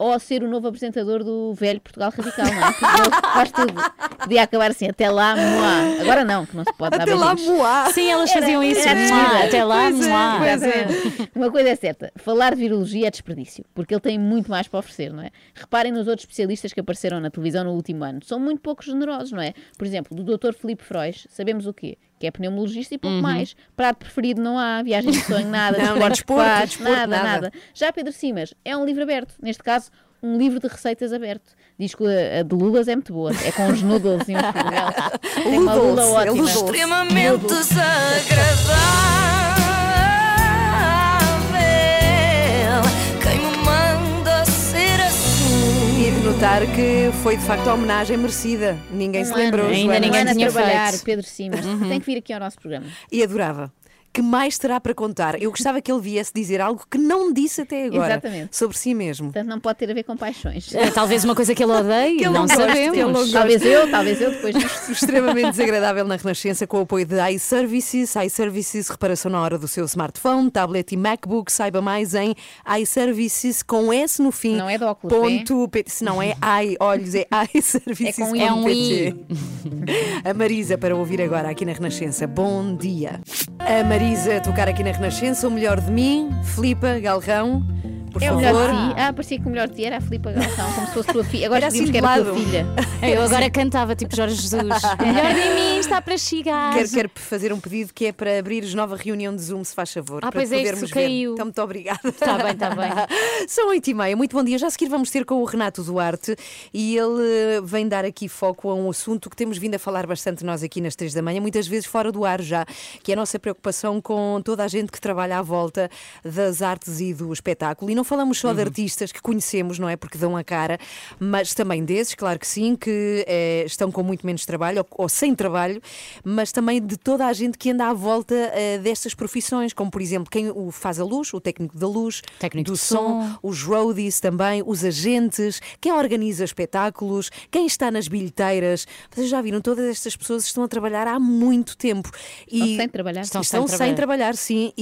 ou ser o novo apresentador do velho Portugal Radical, não é? Porque ele faz tudo. Podia acabar assim, até lá, moá. Agora não, que não se pode dar beijinhos. Até lá, moá. Sim, elas faziam isso. Até lá, moá. Uma coisa é certa, falar de virologia é desperdício, porque ele tem muito mais para oferecer, não é? Reparem nos outros especialistas que apareceram na televisão no último ano. São muito pouco generosos, não é? Por exemplo, do Dr. Filipe Frois, sabemos o quê? Que é pneumologista e pouco mais. Prato preferido não há, viagem de sonho, nada, desporto, nada. Já Pedro Simas é um livro aberto, neste caso, um livro de receitas aberto. Diz que a de lulas é muito boa, é com os noodles e uns cogumelos. Tem uma lula ótima. Extremamente desagradável. Notar que foi de facto a homenagem merecida. Ninguém se lembrou. Ainda ninguém tinha feito. Pedro Simas tem que vir aqui ao nosso programa. E adorava. Que mais terá para contar? Eu gostava que ele viesse dizer algo que não disse até agora. Exatamente. Sobre si mesmo. Portanto, não pode ter a ver com paixões. Talvez uma coisa que ele odeie, que ele não sabemos. Talvez eu depois disso. Extremamente desagradável na Renascença, com o apoio de iServices. iServices, reparação na hora do seu smartphone, tablet e MacBook. Saiba mais em iServices, com S no fim. Não é de óculos, .pt. Se não é i, olhos, é iServices. É com i. É um i. A Marisa, para ouvir agora aqui na Renascença. Bom dia. A Marisa, tocar aqui na Renascença, o melhor de mim, Filipa Galrão, por favor. Parecia que o melhor tia era a Filipa Galvão, como se fosse tua filha. Agora assim que era a tua filha. Eu agora cantava tipo Jorge Jesus. Melhor de mim está para chegar. Quero fazer um pedido que é para abrires nova reunião de Zoom, se faz favor. Ah, para pois é, isso caiu. Então, muito obrigada. Está bem, está bem. São 8h30, muito bom dia. Já a seguir vamos ter com o Renato Duarte e ele vem dar aqui foco a um assunto que temos vindo a falar bastante nós aqui nas 3 da manhã, muitas vezes fora do ar já, que é a nossa preocupação com toda a gente que trabalha à volta das artes e do espetáculo. E não falamos só de artistas que conhecemos, não é? Porque dão a cara, mas também desses, claro que sim, que estão com muito menos trabalho ou sem trabalho, mas também de toda a gente que anda à volta destas profissões, como por exemplo quem o faz a luz, o técnico da luz, técnico do som, os roadies também, os agentes, quem organiza espetáculos, quem está nas bilheteiras. Vocês já viram, todas estas pessoas estão a trabalhar há muito tempo. E estão sem trabalhar, sim.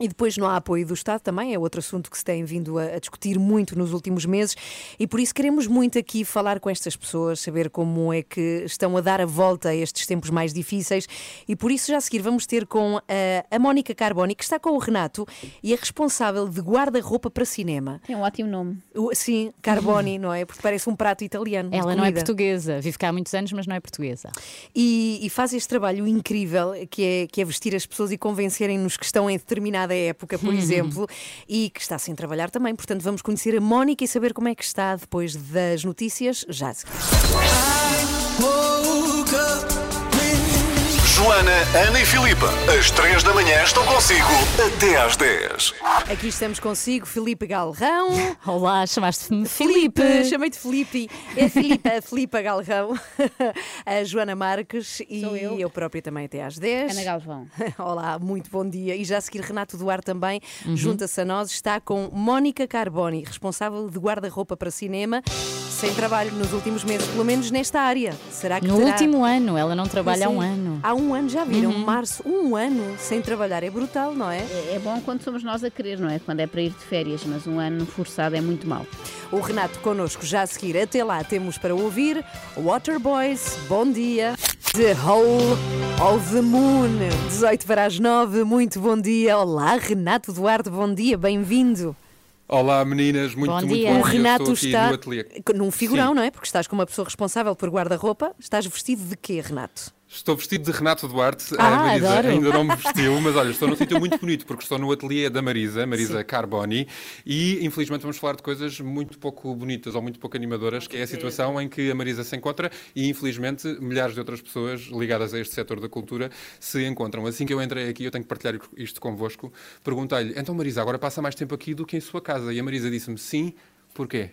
E depois não há apoio do Estado também, é outro assunto que se tem vindo a discutir muito nos últimos meses, e por isso queremos muito aqui falar com estas pessoas, saber como é que estão a dar a volta a estes tempos mais difíceis, e por isso já a seguir vamos ter com a Mónica Carboni, que está com o Renato e é responsável de guarda-roupa para cinema. É um ótimo nome. Sim, Carboni, não é? Porque parece um prato italiano. Ela não é portuguesa, vive cá há muitos anos, mas não é portuguesa. E faz este trabalho incrível que é vestir as pessoas e convencerem-nos que estão em determinada época, por exemplo, e que está sem trabalhar também. Portanto, vamos conhecer a Mónica e saber como é que está depois das notícias. Já se... Joana, Ana e Filipa, às 3 da manhã estão consigo até às 10. Aqui estamos consigo, Philip Galrão. Olá, chamaste-me Filipe. Chamei-te Filipe. É Filipa Galrão, a Joana Marques e eu própria também até às 10. Ana Galvão. Olá, muito bom dia. E já a seguir Renato Duarte também junta-se a nós. Está com Mónica Carboni, responsável de guarda-roupa para cinema, sem trabalho nos últimos meses, pelo menos nesta área. Será que no último ano, ela não trabalha há um ano. Há um ano, já viram, março, um ano sem trabalhar, é brutal, não é? É bom quando somos nós a querer, não é? Quando é para ir de férias, mas um ano forçado é muito mau. O Renato connosco já a seguir, até lá temos para ouvir Waterboys, bom dia. The Hole of the Moon, 8:18, muito bom dia. Olá, Renato Duarte, bom dia, bem-vindo. Olá meninas, muito bom dia. O Renato está num figurão, sim, não é? Porque estás com uma pessoa responsável por guarda-roupa. Estás vestido de quê, Renato? Estou vestido de Renato Duarte. A Marisa adoro. Ainda não me vestiu, mas olha, estou num sítio muito bonito, porque estou no ateliê da Marisa Carboni, e infelizmente vamos falar de coisas muito pouco bonitas ou muito pouco animadoras, que é a situação em que a Marisa se encontra e infelizmente milhares de outras pessoas ligadas a este setor da cultura se encontram. Assim que eu entrei aqui, eu tenho que partilhar isto convosco, perguntei-lhe, então Marisa, agora passa mais tempo aqui do que em sua casa? E a Marisa disse-me, sim, porquê?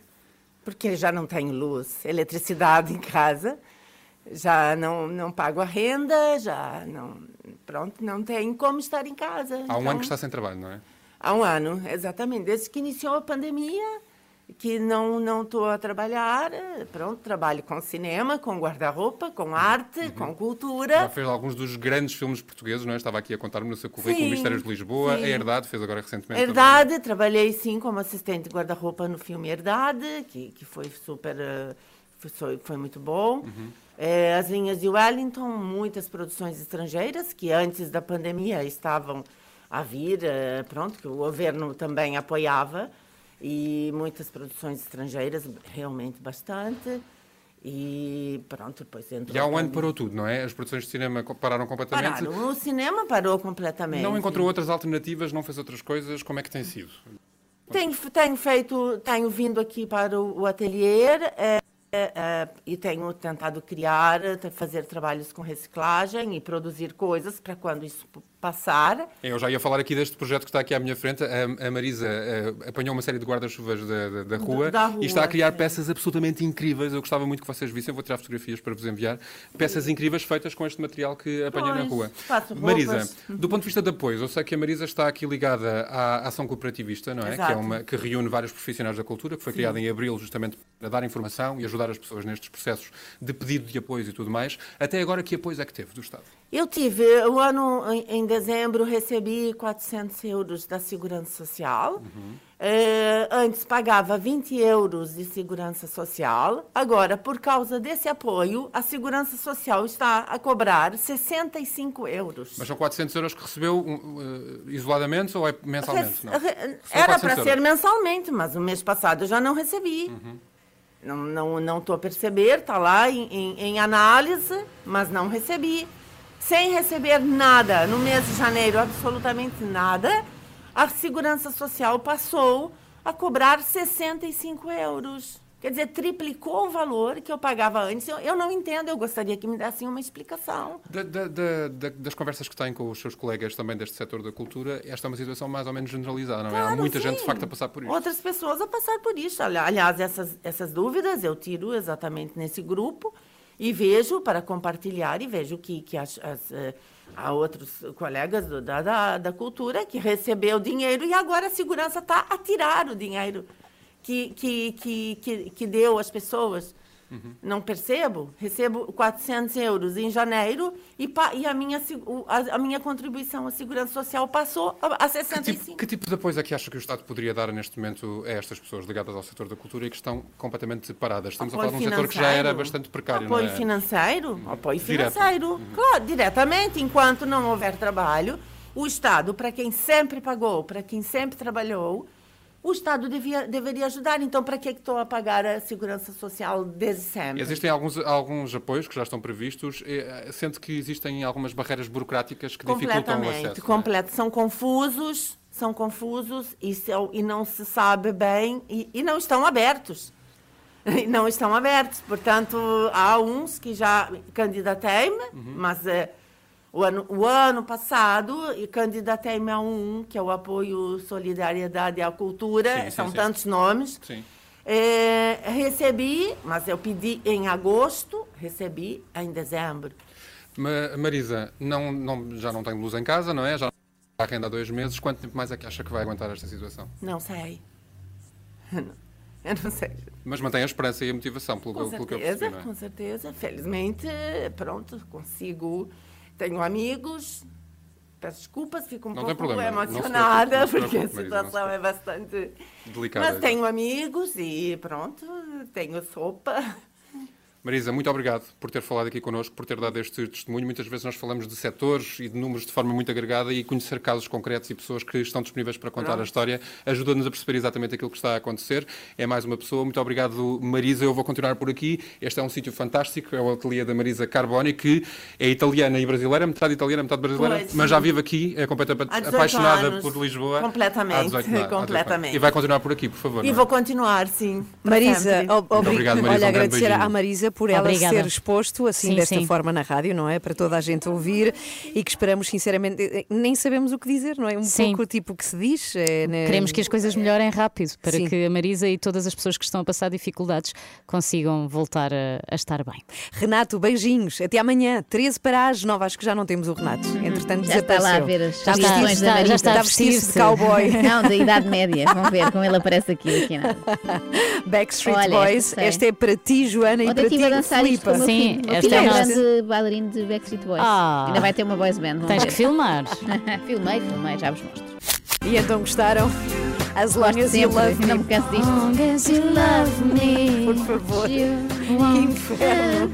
Porque já não tenho luz, eletricidade em casa. Já não pago a renda, já não... Pronto, não tem como estar em casa. Há um ano que está sem trabalho, não é? Há um ano, exatamente. Desde que iniciou a pandemia, que não estou a trabalhar. Pronto, trabalho com cinema, com guarda-roupa, com arte, com cultura. Já fez alguns dos grandes filmes portugueses, não é? Estava aqui a contar-me no seu currículo, sim, Mistérios de Lisboa, sim. A Herdade, fez agora recentemente. Herdade, também. Trabalhei sim como assistente de guarda-roupa no filme Herdade, que foi super... Foi muito bom. As linhas de Wellington, muitas produções estrangeiras que antes da pandemia estavam a vir, que o governo também apoiava, e muitas produções estrangeiras, realmente bastante. E pronto, depois entrou... E há um ano parou tudo, não é? As produções de cinema pararam completamente. Pararam, o cinema parou completamente. Não encontrou outras alternativas, não fez outras coisas, como é que tem sido? Tenho vindo aqui para o ateliê... e tenho tentado criar, fazer trabalhos com reciclagem e produzir coisas para quando isso passar. Eu já ia falar aqui deste projeto que está aqui à minha frente. A Marisa apanhou uma série de guarda-chuvas da rua e está a criar peças absolutamente incríveis. Eu gostava muito que vocês vissem, vou tirar fotografias para vos enviar. Peças incríveis feitas com este material que apanhei na rua. Marisa, do ponto de vista de apoio, eu sei que a Marisa está aqui ligada à ação cooperativista, não é? Exato. Que reúne vários profissionais da cultura, que foi criada em abril justamente para dar informação e ajudar as pessoas nestes processos de pedido de apoio e tudo mais. Até agora, que apoio é que teve do Estado? Eu tive, o ano em dezembro recebi 400 euros da Segurança Social. Uhum. Antes pagava 20 euros de Segurança Social. Agora, por causa desse apoio, a Segurança Social está a cobrar 65 euros. Mas são 400 euros que recebeu isoladamente ou é mensalmente? Não. Era para ser mensalmente, mas o mês passado eu já não recebi. Uhum. Não estou a perceber, está lá em análise, mas não recebi. Sem receber nada, no mês de janeiro, absolutamente nada, a Segurança Social passou a cobrar 65 euros. Quer dizer, triplicou o valor que eu pagava antes. Eu não entendo, eu gostaria que me dessem uma explicação. Das conversas que têm com os seus colegas também deste setor da cultura, esta é uma situação mais ou menos generalizada, não é? Claro, há muita gente, de facto, a passar por isto. Outras pessoas a passar por isto. Aliás, essas dúvidas eu tiro exatamente nesse grupo e vejo para compartilhar e vejo que há outros colegas da cultura que recebeu dinheiro e agora a segurança está a tirar o dinheiro que deu às pessoas. Uhum. Não percebo. Recebo 400 euros em janeiro e a minha contribuição à Segurança Social passou a 65. Que tipo de apoio é que acha que o Estado poderia dar neste momento a estas pessoas ligadas ao setor da cultura e que estão completamente paradas? Estamos apoio a falar de um setor que já era bastante precário. Apoio, não é? Financeiro? Apoio financeiro. Uhum. Claro, diretamente, enquanto não houver trabalho, o Estado, para quem sempre pagou, para quem sempre trabalhou, o Estado deveria ajudar. Então, para que é que estou a pagar a Segurança Social desde sempre? Existem alguns apoios que já estão previstos, sendo que existem algumas barreiras burocráticas que dificultam o acesso. Completamente. É? São confusos e não se sabe bem e não estão abertos. Não estão abertos. Portanto, há uns que já candidatei-me, uhum, mas... O ano passado, candidatei-me a um, que é o Apoio Solidariedade à Cultura, são tantos nomes. Sim. Recebi, mas eu pedi em agosto, recebi em dezembro. Marisa, já não tenho luz em casa, não é? Já está a renda há 2 meses. Quanto tempo mais é que acha que vai aguentar esta situação? Não sei. Eu não sei. Mas mantém a esperança e a motivação, pelo que eu percebi, não é? Com certeza. Felizmente, pronto, consigo... Tenho amigos, peço desculpas, fico um não pouco emocionada, porque a situação é bastante delicada. Mas tenho amigos e pronto, tenho sopa. Marisa, muito obrigado por ter falado aqui connosco, por ter dado este testemunho. Muitas vezes nós falamos de setores e de números de forma muito agregada e conhecer casos concretos e pessoas que estão disponíveis para contar a história ajuda-nos a perceber exatamente aquilo que está a acontecer. É mais uma pessoa. Muito obrigado, Marisa. Eu vou continuar por aqui. Este é um sítio fantástico, é o ateliê da Marisa Carboni, que é italiana e brasileira, metade italiana, metade brasileira, pois, mas já vive aqui, é completamente apaixonada por Lisboa. Completamente. E vai continuar por aqui, por favor. E vou continuar, sim. Marisa, obrigado, Marisa. Olha, um agradecer à Marisa por ela ser exposto assim desta forma na rádio, não é? Para toda a gente ouvir e que esperamos sinceramente, nem sabemos o que dizer, não é? Pouco tipo que se diz. Queremos que as coisas melhorem rápido para que a Marisa e todas as pessoas que estão a passar dificuldades consigam voltar a estar bem. Renato, beijinhos. Até amanhã, 13 para as 9. Acho que já não temos o Renato. Entretanto, já desapareceu. Está lá a ver as questões da Marisa. Está vestido de cowboy. Não, da Idade Média. Vão ver como ele aparece aqui nada. Backstreet Boys. Esta é para ti, Joana, e para ti, a dançar isto com o meu filho. Meu filho é um grande bailarino de Backstreet Boys. Ainda vai ter uma boys band. Tens que filmar. Filmei, já vos mostro. E então gostaram? As long as you love me. Não me canso disto. As long as you love me. Por favor. Que inferno.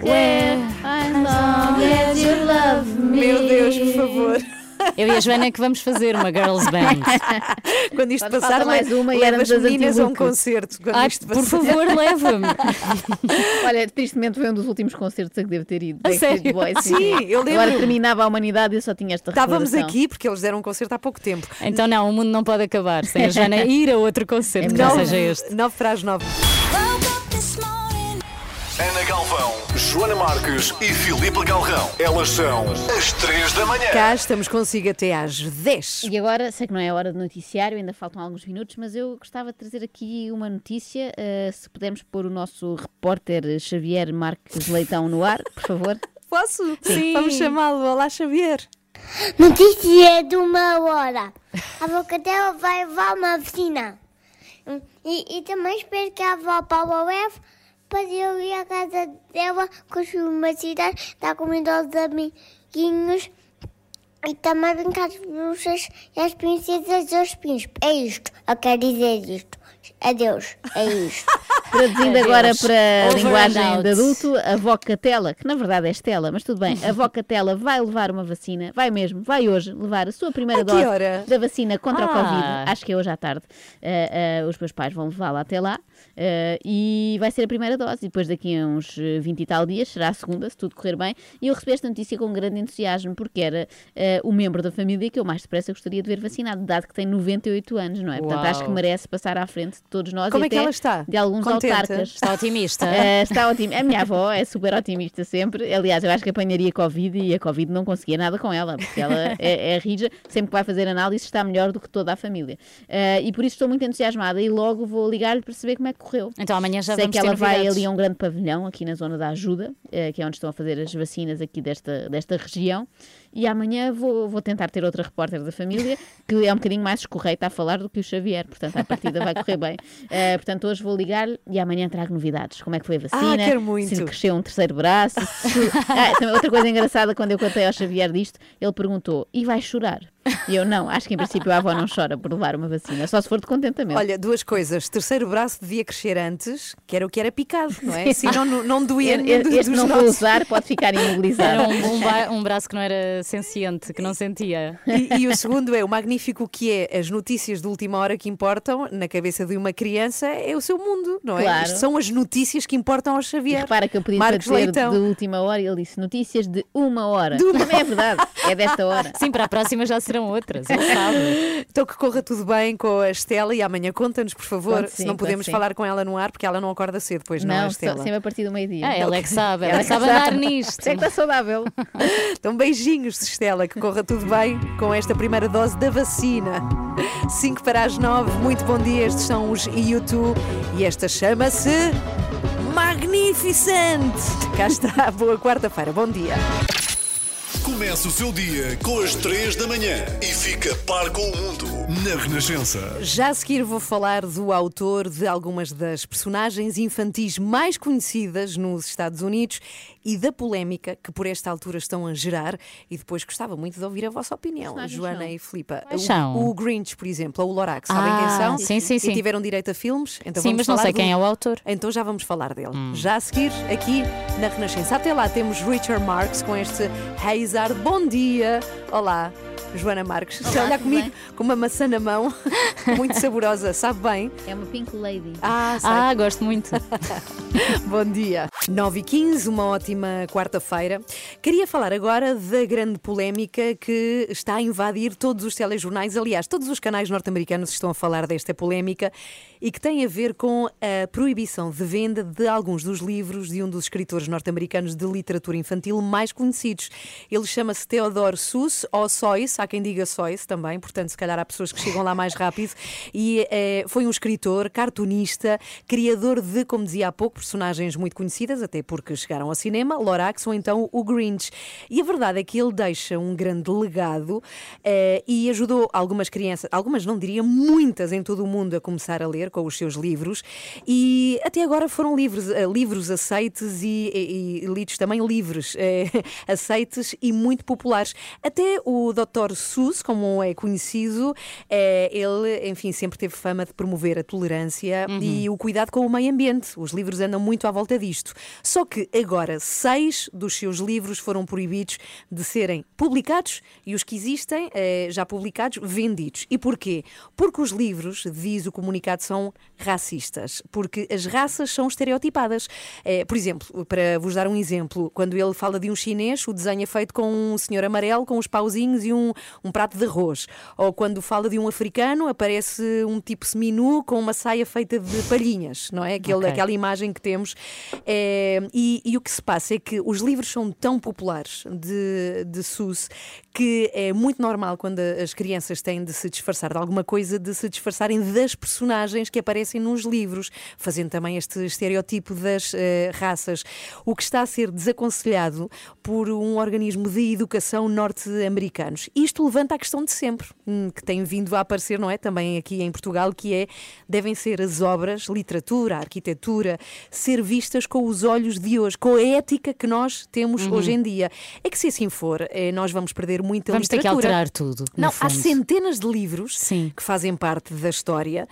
As long as you love me. Meu Deus, por favor. Eu e a Joana é que vamos fazer uma girls band. Quando isto passar, mais uma e éramos as meninas a um concerto. Por favor, leva-me. Olha, tristemente foi um dos últimos concertos a que devo ter ido. A sério? Boys, sim, eu lembro. Agora terminava a humanidade e eu só tinha esta recordação. Estávamos aqui porque eles deram um concerto há pouco tempo. Então não, o mundo não pode acabar sem a Joana ir a outro concerto, que não seja este. 9 para as 9. Ana Galvão, Joana Marques e Filipe Galrão. Elas são as 3 da manhã. Cá estamos consigo até às 10. E agora, sei que não é hora de noticiário, ainda faltam alguns minutos, mas eu gostava de trazer aqui uma notícia. Se pudermos pôr o nosso repórter Xavier Marques Leitão no ar, por favor. Posso? Sim. Vamos chamá-lo. Olá, Xavier. Notícia de uma hora. A Bocadela vai levar uma vacina. E também espero que a vá para o UF. Mas eu ia à casa dela com as filhas da comunidade de amiguinhos E também brincar as bruxas e as princesas e os príncipes. É isto, eu quero dizer isto. Adeus, é isto. Traduzindo agora para a linguagem de adulto, a Vocatela, que na verdade é Estela, mas tudo bem, a Vocatela vai levar uma vacina, vai mesmo, vai hoje levar a sua primeira dose da vacina contra o Covid, acho que é hoje à tarde. Os meus pais vão levá-la até lá e vai ser a primeira dose, e depois daqui a uns 20 e tal dias será a segunda, se tudo correr bem. E eu recebi esta notícia com grande entusiasmo, porque era o membro da família que eu mais depressa gostaria de ver vacinado, dado que tem 98 anos, não é? Uau. Portanto, acho que merece passar à frente de todos nós. Como e é até que ela está? De alguns autarcas. Está otimista? Está otimista. A minha avó é super otimista sempre. Aliás, eu acho que apanharia Covid e a Covid não conseguia nada com ela, porque ela é rija, sempre que vai fazer análise está melhor do que toda a família. E por isso estou muito entusiasmada e logo vou ligar-lhe para saber como é que correu. Então amanhã já sei vamos que ela vai novidades. Ali a um grande pavilhão, aqui na zona da ajuda, que é onde estão a fazer as vacinas aqui desta região. E amanhã vou tentar ter outra repórter da família, que é um bocadinho mais escorreita a falar do que o Xavier, portanto, à partida vai correr bem. Portanto, hoje vou ligar-lhe e amanhã trago novidades. Como é que foi a vacina? Quero muito. Se lhe cresceu um terceiro braço. Outra coisa engraçada, quando eu contei ao Xavier disto, ele perguntou, e vai chorar? E eu não, acho que em princípio a avó não chora por levar uma vacina, só se for de contentamento. Olha, duas coisas, terceiro braço devia crescer antes, que era o que era picado, não é? Assim não doía. Este não vou usar, pode ficar imobilizado. Era um braço que não era senciente, que não sentia. E o segundo é o magnífico que é as notícias de última hora que importam na cabeça de uma criança, é o seu mundo, não é? Claro. Isto são as notícias que importam ao Xavier. E repara que eu pedi para dizer de última hora e ele disse notícias de uma hora. Também é verdade, é desta hora. Sim, para a próxima já será outras, eu sabe. Então que corra tudo bem com a Estela e amanhã conta-nos, por favor, sim, se não podemos falar com ela no ar, porque ela não acorda cedo, pois não, a Estela. Não, sempre a partir do meio-dia. Ela é que sabe, ela sabe andar nisto. Por isso é que está saudável. Então beijinhos, Estela, que corra tudo bem com esta primeira dose da vacina. 8:55, muito bom dia, estes são os YouTube e esta chama-se Magnificent. Cá está, boa quarta-feira, bom dia. Começa o seu dia com as 3 da manhã e fica par com o mundo na Renascença. Já a seguir vou falar do autor de algumas das personagens infantis mais conhecidas nos Estados Unidos e da polémica que por esta altura estão a gerar, e depois gostava muito de ouvir a vossa opinião, Joana e Filipa. O Grinch, por exemplo, ou o Lorax, sabem quem são? Sim. E tiveram direito a filmes, então sim, vamos mas não sei quem é o autor. Então já vamos falar dele. Já a seguir, aqui na Renascença. Até lá temos Richard Marx com este Hey Zard. Bom dia! Olá, Joana Marques. Olá, olhar comigo com uma maçã na mão, muito saborosa, sabe bem? É uma Pink Lady. Gosto muito. Bom dia. 9:15, uma ótima quarta-feira. Queria falar agora da grande polémica que está a invadir todos os telejornais. Aliás, todos os canais norte-americanos estão a falar desta polémica e que tem a ver com a proibição de venda de alguns dos livros de um dos escritores norte-americanos de literatura infantil mais conhecidos. Ele chama-se Dr. Seuss, ou Seuss, há quem diga Seuss também, portanto se calhar há pessoas que chegam lá mais rápido. E foi um escritor, cartunista, criador de, como dizia há pouco, personagens muito conhecidas, até porque chegaram ao cinema, Lorax ou então o Grinch. E a verdade é que ele deixa um grande legado e ajudou algumas crianças, algumas não diria, muitas em todo o mundo a começar a ler com os seus livros, e até agora foram livros aceites e lidos também livres, aceites e muito populares. Até o Dr. Seuss, como é conhecido, ele, enfim, sempre teve fama de promover a tolerância e o cuidado com o meio ambiente. Os livros andam muito à volta disto. Só que agora 6 dos seus livros foram proibidos de serem publicados e os que existem, já publicados, vendidos. E porquê? Porque os livros, diz o comunicado, são racistas. Porque as raças são estereotipadas. Por exemplo, para vos dar um exemplo, quando ele fala de um chinês, o desenho é feito com um senhor amarelo, com uns pauzinhos e um prato de arroz. Ou quando fala de um africano, aparece um tipo seminu com uma saia feita de palhinhas, não é? Aquela imagem que temos. E o que se passa é que os livros são tão populares de Seuss que é muito normal, quando as crianças têm de se disfarçar de alguma coisa, de se disfarçarem das personagens que aparecem nos livros, fazendo também este estereotipo das raças. O que está a ser desaconselhado por um organismo de educação norte-americanos. Isto levanta a questão de sempre, que tem vindo a aparecer, não é? Também aqui em Portugal, que é, devem ser as obras, literatura, arquitetura, ser vistas com os olhos de hoje, com a ética que nós temos hoje em dia. É que se assim for, nós vamos perder muita vamos literatura. Vamos ter que alterar tudo. Não, há centenas de livros Sim. que fazem parte da história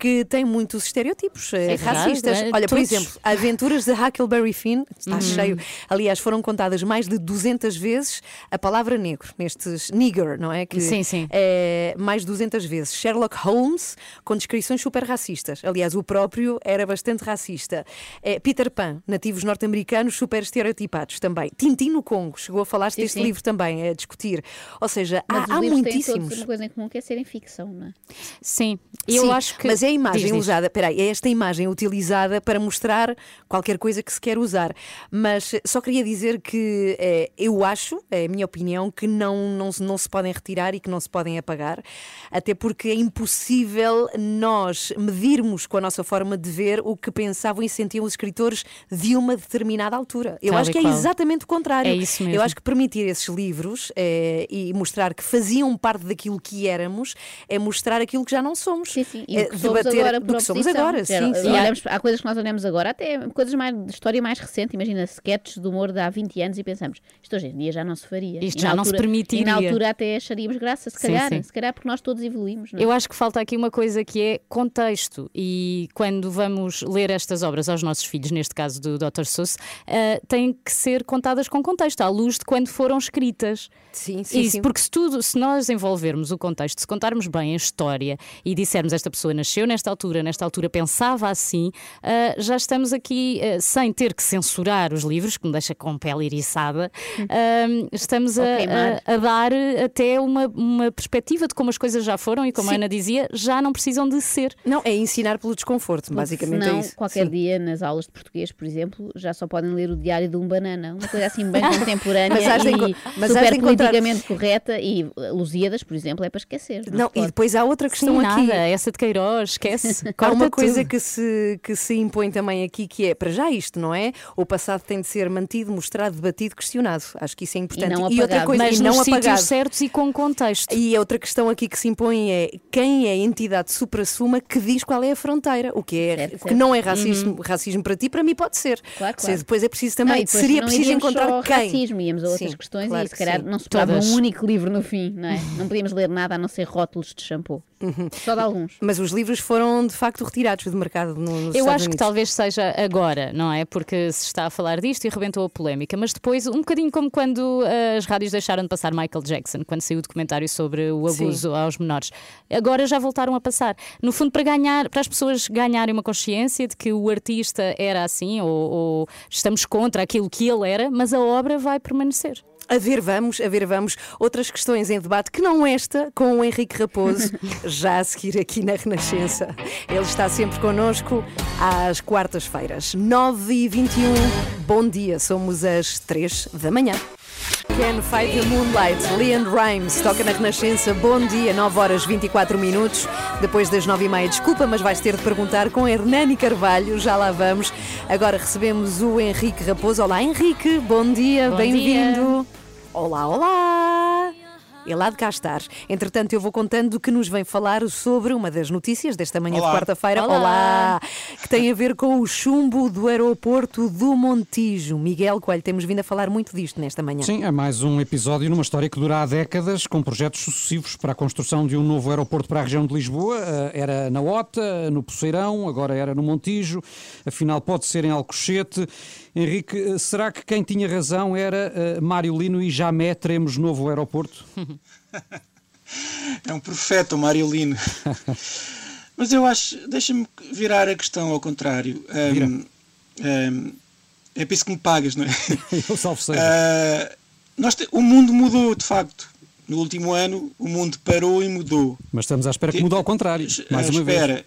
que têm muitos estereótipos racistas. É? Olha, por exemplo, Aventuras de Huckleberry Finn está cheio. Aliás, foram contadas mais de 200 vezes a palavra negro, nestes nigger, não é? Que sim, sim. É, mais de 200 vezes. Sherlock Holmes com descrições super racistas. Aliás, o próprio era bastante racista. É, Peter Pan, nativos norte-americanos super estereotipados também. Tintin no Congo, chegou a falar-se deste livro também, a discutir. Ou seja, há muitíssimos. Mas uma coisa em comum que é serem ficção, não é? Sim, eu acho que. Mas é a imagem usada, peraí, é esta imagem utilizada para mostrar qualquer coisa que se quer usar. Mas só queria dizer que eu acho, é a minha opinião, que não se podem retirar e que não se podem apagar, até porque é impossível nós medirmos com a nossa forma de ver o que pensavam e sentiam os escritores de uma determinada altura. Eu acho que é exatamente o contrário. É isso mesmo. Eu acho que permitir esses livros e mostrar que faziam parte daquilo que éramos é mostrar aquilo que já não somos. Sim, sim. E o que somos agora, do que somos agora. Sim, sim. Olhamos, há coisas que nós olhamos agora, até coisas mais de história mais recente. Imagina sketches de humor de há 20 anos e pensamos, isto hoje em dia já não se faria. Isto já não se permitiria. E na altura até acharíamos graça, se calhar, se calhar porque nós todos evoluímos. Não é? Eu acho que falta aqui uma coisa que é contexto. E quando vamos ler estas obras aos nossos filhos, neste caso do Dr. Seuss, têm que ser contadas com contexto, à luz de quando foram escritas. Sim, sim. Isso, sim. Porque se nós envolvermos o contexto, se contarmos bem a história e dissermos esta pessoa nasceu nesta altura pensava assim, já estamos aqui sem ter que censurar os livros, que me deixa com pele eriçada, estamos a dar até uma perspectiva de como as coisas já foram e como a Ana dizia, já não precisam de ser. Não, é ensinar pelo desconforto, basicamente senão, é isso. Qualquer dia nas aulas de português, por exemplo, já só podem ler o Diário de um Banana, uma coisa assim bem contemporânea mas super politicamente correta e Lusíadas, por exemplo, é para esquecer. Não, e depois há outra questão aqui. Essa de Queiroz, esquece. Há uma coisa que se impõe também aqui, que é, para já isto, não é? O passado tem de ser mantido, mostrado, debatido, questionado. Acho que isso é importante. E outra coisa, mas não apagado. Nos sítios certos e com contexto. E outra questão aqui que se impõe é quem é a entidade supra-suma que diz qual é a fronteira, o que é que não é racismo. Racismo para ti, para mim pode ser. Claro, claro. Depois é preciso também, seria preciso encontrar quem. Racismo, íamos a outras questões e se calhar não se pagava um único livro no fim, não é? Não podíamos ler nada a não ser rótulos de shampoo. Só de alguns. Mas os livros foram de facto retirados do mercado nos Estados Unidos. Eu acho que talvez seja agora, não é? Porque se está a falar disto e rebentou a polémica. Mas depois, um bocadinho como quando as rádios deixaram de passar Michael Jackson, quando saiu o documentário sobre o abuso aos menores. Agora já voltaram a passar. No fundo, para as pessoas ganharem uma consciência de que o artista era assim, ou estamos contra aquilo que ele era, mas a obra vai permanecer. A ver, vamos. Outras questões em debate, que não esta, com o Henrique Raposo, já a seguir aqui na Renascença. Ele está sempre connosco às quartas-feiras, 9h21. Bom dia, somos às 3 da manhã. Can Fight the Moonlight, Leanne Rimes, toca na Renascença. Bom dia, 9h24, depois das 9h30. Desculpa, mas vais ter de perguntar com Hernâni Carvalho, já lá vamos. Agora recebemos o Henrique Raposo. Olá Henrique, bom dia, bem-vindo. Olá, olá. É lá de cá estar. Entretanto, eu vou contando que nos vem falar sobre uma das notícias desta manhã de quarta-feira. Olá! Que tem a ver com o chumbo do aeroporto do Montijo. Miguel Coelho, temos vindo a falar muito disto nesta manhã. Sim, é mais um episódio numa história que dura há décadas, com projetos sucessivos para a construção de um novo aeroporto para a região de Lisboa. Era na Ota, no Poceirão, agora era no Montijo. Afinal, pode ser em Alcochete. Henrique, será que quem tinha razão era Mário Lino e jamais teremos novo aeroporto? É um profeta o Mário Lino. Mas eu acho, deixa-me virar a questão ao contrário. É para isso que me pagas, não é? Eu salvo seja. O mundo mudou, de facto. No último ano o mundo parou e mudou. Mas estamos à espera que mude ao contrário, mais uma vez.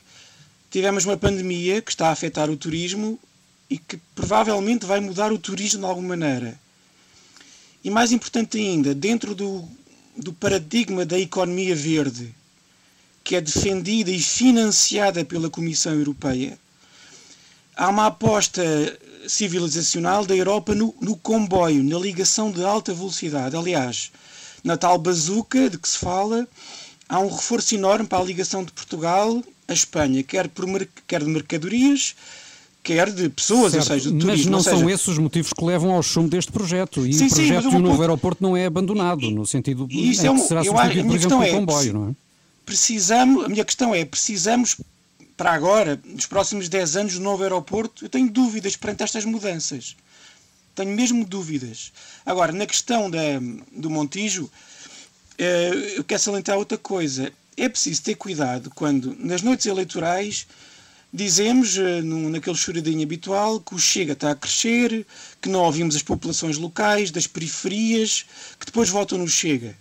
Tivemos uma pandemia que está a afetar o turismo e que provavelmente vai mudar o turismo de alguma maneira. E mais importante ainda, dentro do paradigma da economia verde, que é defendida e financiada pela Comissão Europeia, há uma aposta civilizacional da Europa no comboio, na ligação de alta velocidade. Aliás, na tal bazuca de que se fala, há um reforço enorme para a ligação de Portugal à Espanha, quer de mercadorias, quer de pessoas, certo, ou seja, de turismo. Mas não, ou seja, são esses os motivos que levam ao chumbo deste projeto. E sim, o projeto de um novo aeroporto não é abandonado, no sentido de que será substituído, por exemplo, pelo comboio, não é? Precisamos, a minha questão é, precisamos, para agora, nos próximos 10 anos, de um novo aeroporto? Eu tenho dúvidas perante estas mudanças. Tenho mesmo dúvidas. Agora, na questão do Montijo, eu quero salientar outra coisa. É preciso ter cuidado quando, nas noites eleitorais, dizemos, naquele choradinho habitual, que o Chega está a crescer, que não ouvimos as populações locais, das periferias, que depois votam no Chega.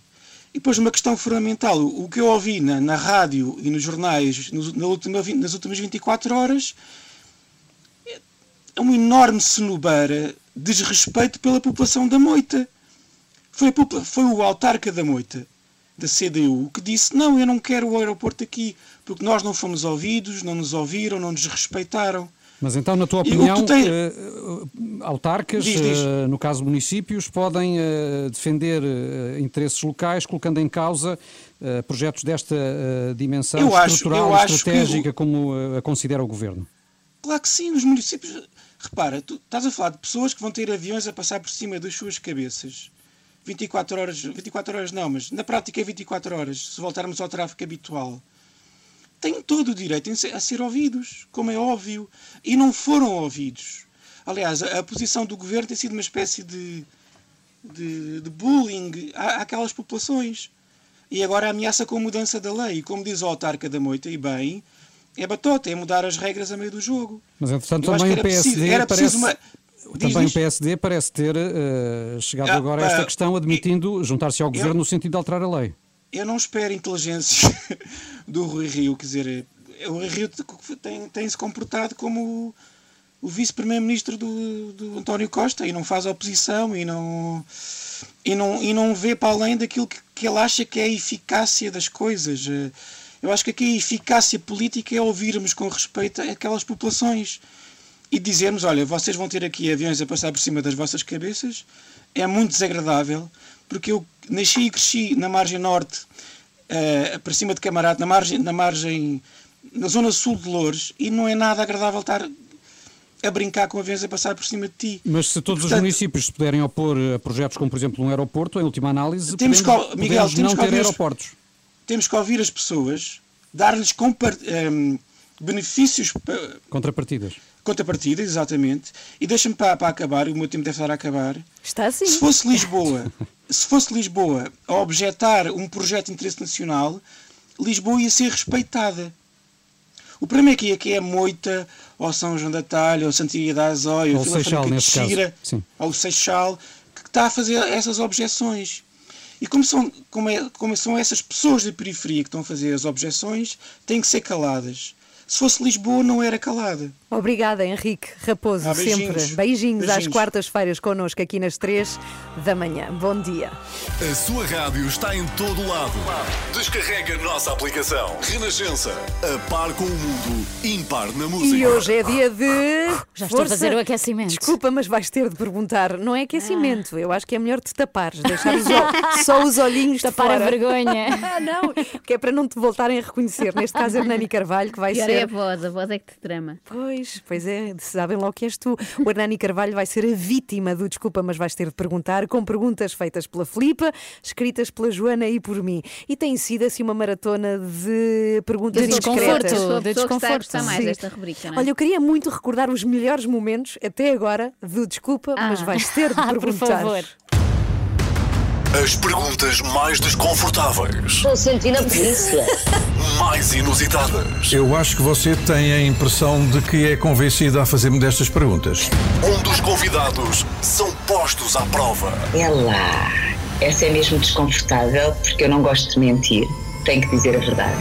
E depois uma questão fundamental, o que eu ouvi na rádio e nos jornais nas últimas 24 horas é uma enorme cenobeira de desrespeito pela população da Moita. Foi o autarca da Moita, da CDU, que disse, não, eu não quero o aeroporto aqui, porque nós não fomos ouvidos, não nos ouviram, não nos respeitaram. Mas então, na tua opinião, autarcas, no caso municípios, podem defender interesses locais, colocando em causa projetos desta dimensão estrutural e estratégica, como a considera o Governo? Claro que sim, nos municípios. Repara, tu estás a falar de pessoas que vão ter aviões a passar por cima das suas cabeças. 24 horas não, mas na prática é 24 horas, se voltarmos ao tráfego habitual. Têm todo o direito a ser ouvidos, como é óbvio, e não foram ouvidos. Aliás, a posição do Governo tem sido uma espécie de bullying àquelas populações. E agora ameaça com a mudança da lei. E como diz o autarca da Moita, e bem, é batota, é mudar as regras a meio do jogo. Mas, entretanto, também o PSD parece... Também o PSD parece ter chegado agora a esta questão, admitindo juntar-se ao Governo no sentido de alterar a lei. Eu não espero inteligência do Rui Rio, quer dizer, o Rui Rio tem-se comportado como o vice-primeiro-ministro do António Costa e não faz oposição e não vê para além daquilo que ele acha que é a eficácia das coisas. Eu acho que aqui a eficácia política é ouvirmos com respeito aquelas populações e dizermos, olha, vocês vão ter aqui aviões a passar por cima das vossas cabeças, é muito desagradável, porque eu nasci e cresci na margem norte, para cima de Camarate, na zona sul de Loures, e não é nada agradável estar a brincar com aviões a passar por cima de ti. Mas se todos os municípios se puderem opor a projetos como, por exemplo, um aeroporto, em última análise, temos que ouvir as pessoas, dar-lhes benefícios... Contrapartidas, exatamente. E deixa-me para acabar, o meu tempo deve estar a acabar. Está assim. Se fosse Lisboa a objetar um projeto de interesse nacional, Lisboa ia ser respeitada. O problema é que aqui é Moita, ou São João da Talha, ou Santiago da Azóia, ou Vila Franca de Xira, ou Seixal, que está a fazer essas objeções. E como são essas pessoas da periferia que estão a fazer as objeções, têm que ser caladas. Se fosse Lisboa, não era calada. Obrigada, Henrique Raposo, beijinhos. Sempre. Beijinhos às quartas-feiras connosco aqui nas 3 da manhã. Bom dia. A sua rádio está em todo lado. Descarrega a nossa aplicação. Renascença. A par com o mundo, impar na música. E hoje é dia de... Já estou a fazer o aquecimento. Desculpa, mas vais ter de perguntar. Não é aquecimento. Eu acho que é melhor te tapares. Deixar só os olhinhos tapar de fora. A vergonha. Não, que é para não te voltarem a reconhecer. Neste caso, Hernâni Carvalho, que vai ser... A voz é que te trama. Pois é, sabem logo que és tu. O Hernâni Carvalho vai ser a vítima do Desculpa, mas vais ter de perguntar, com perguntas feitas pela Filipa, escritas pela Joana e por mim. E tem sido assim uma maratona de perguntas discretas. De desconforto. Está mais esta rubrica, não é? Olha, eu queria muito recordar os melhores momentos até agora do Desculpa, mas vais ter de perguntar. Por favor. As perguntas mais desconfortáveis. Estou sentindo a polícia. Mais inusitadas. Eu acho que você tem a impressão de que é convencida a fazer-me destas perguntas. Um dos convidados são postos à prova. É lá. Essa é mesmo desconfortável, porque eu não gosto de mentir. Tenho que dizer a verdade.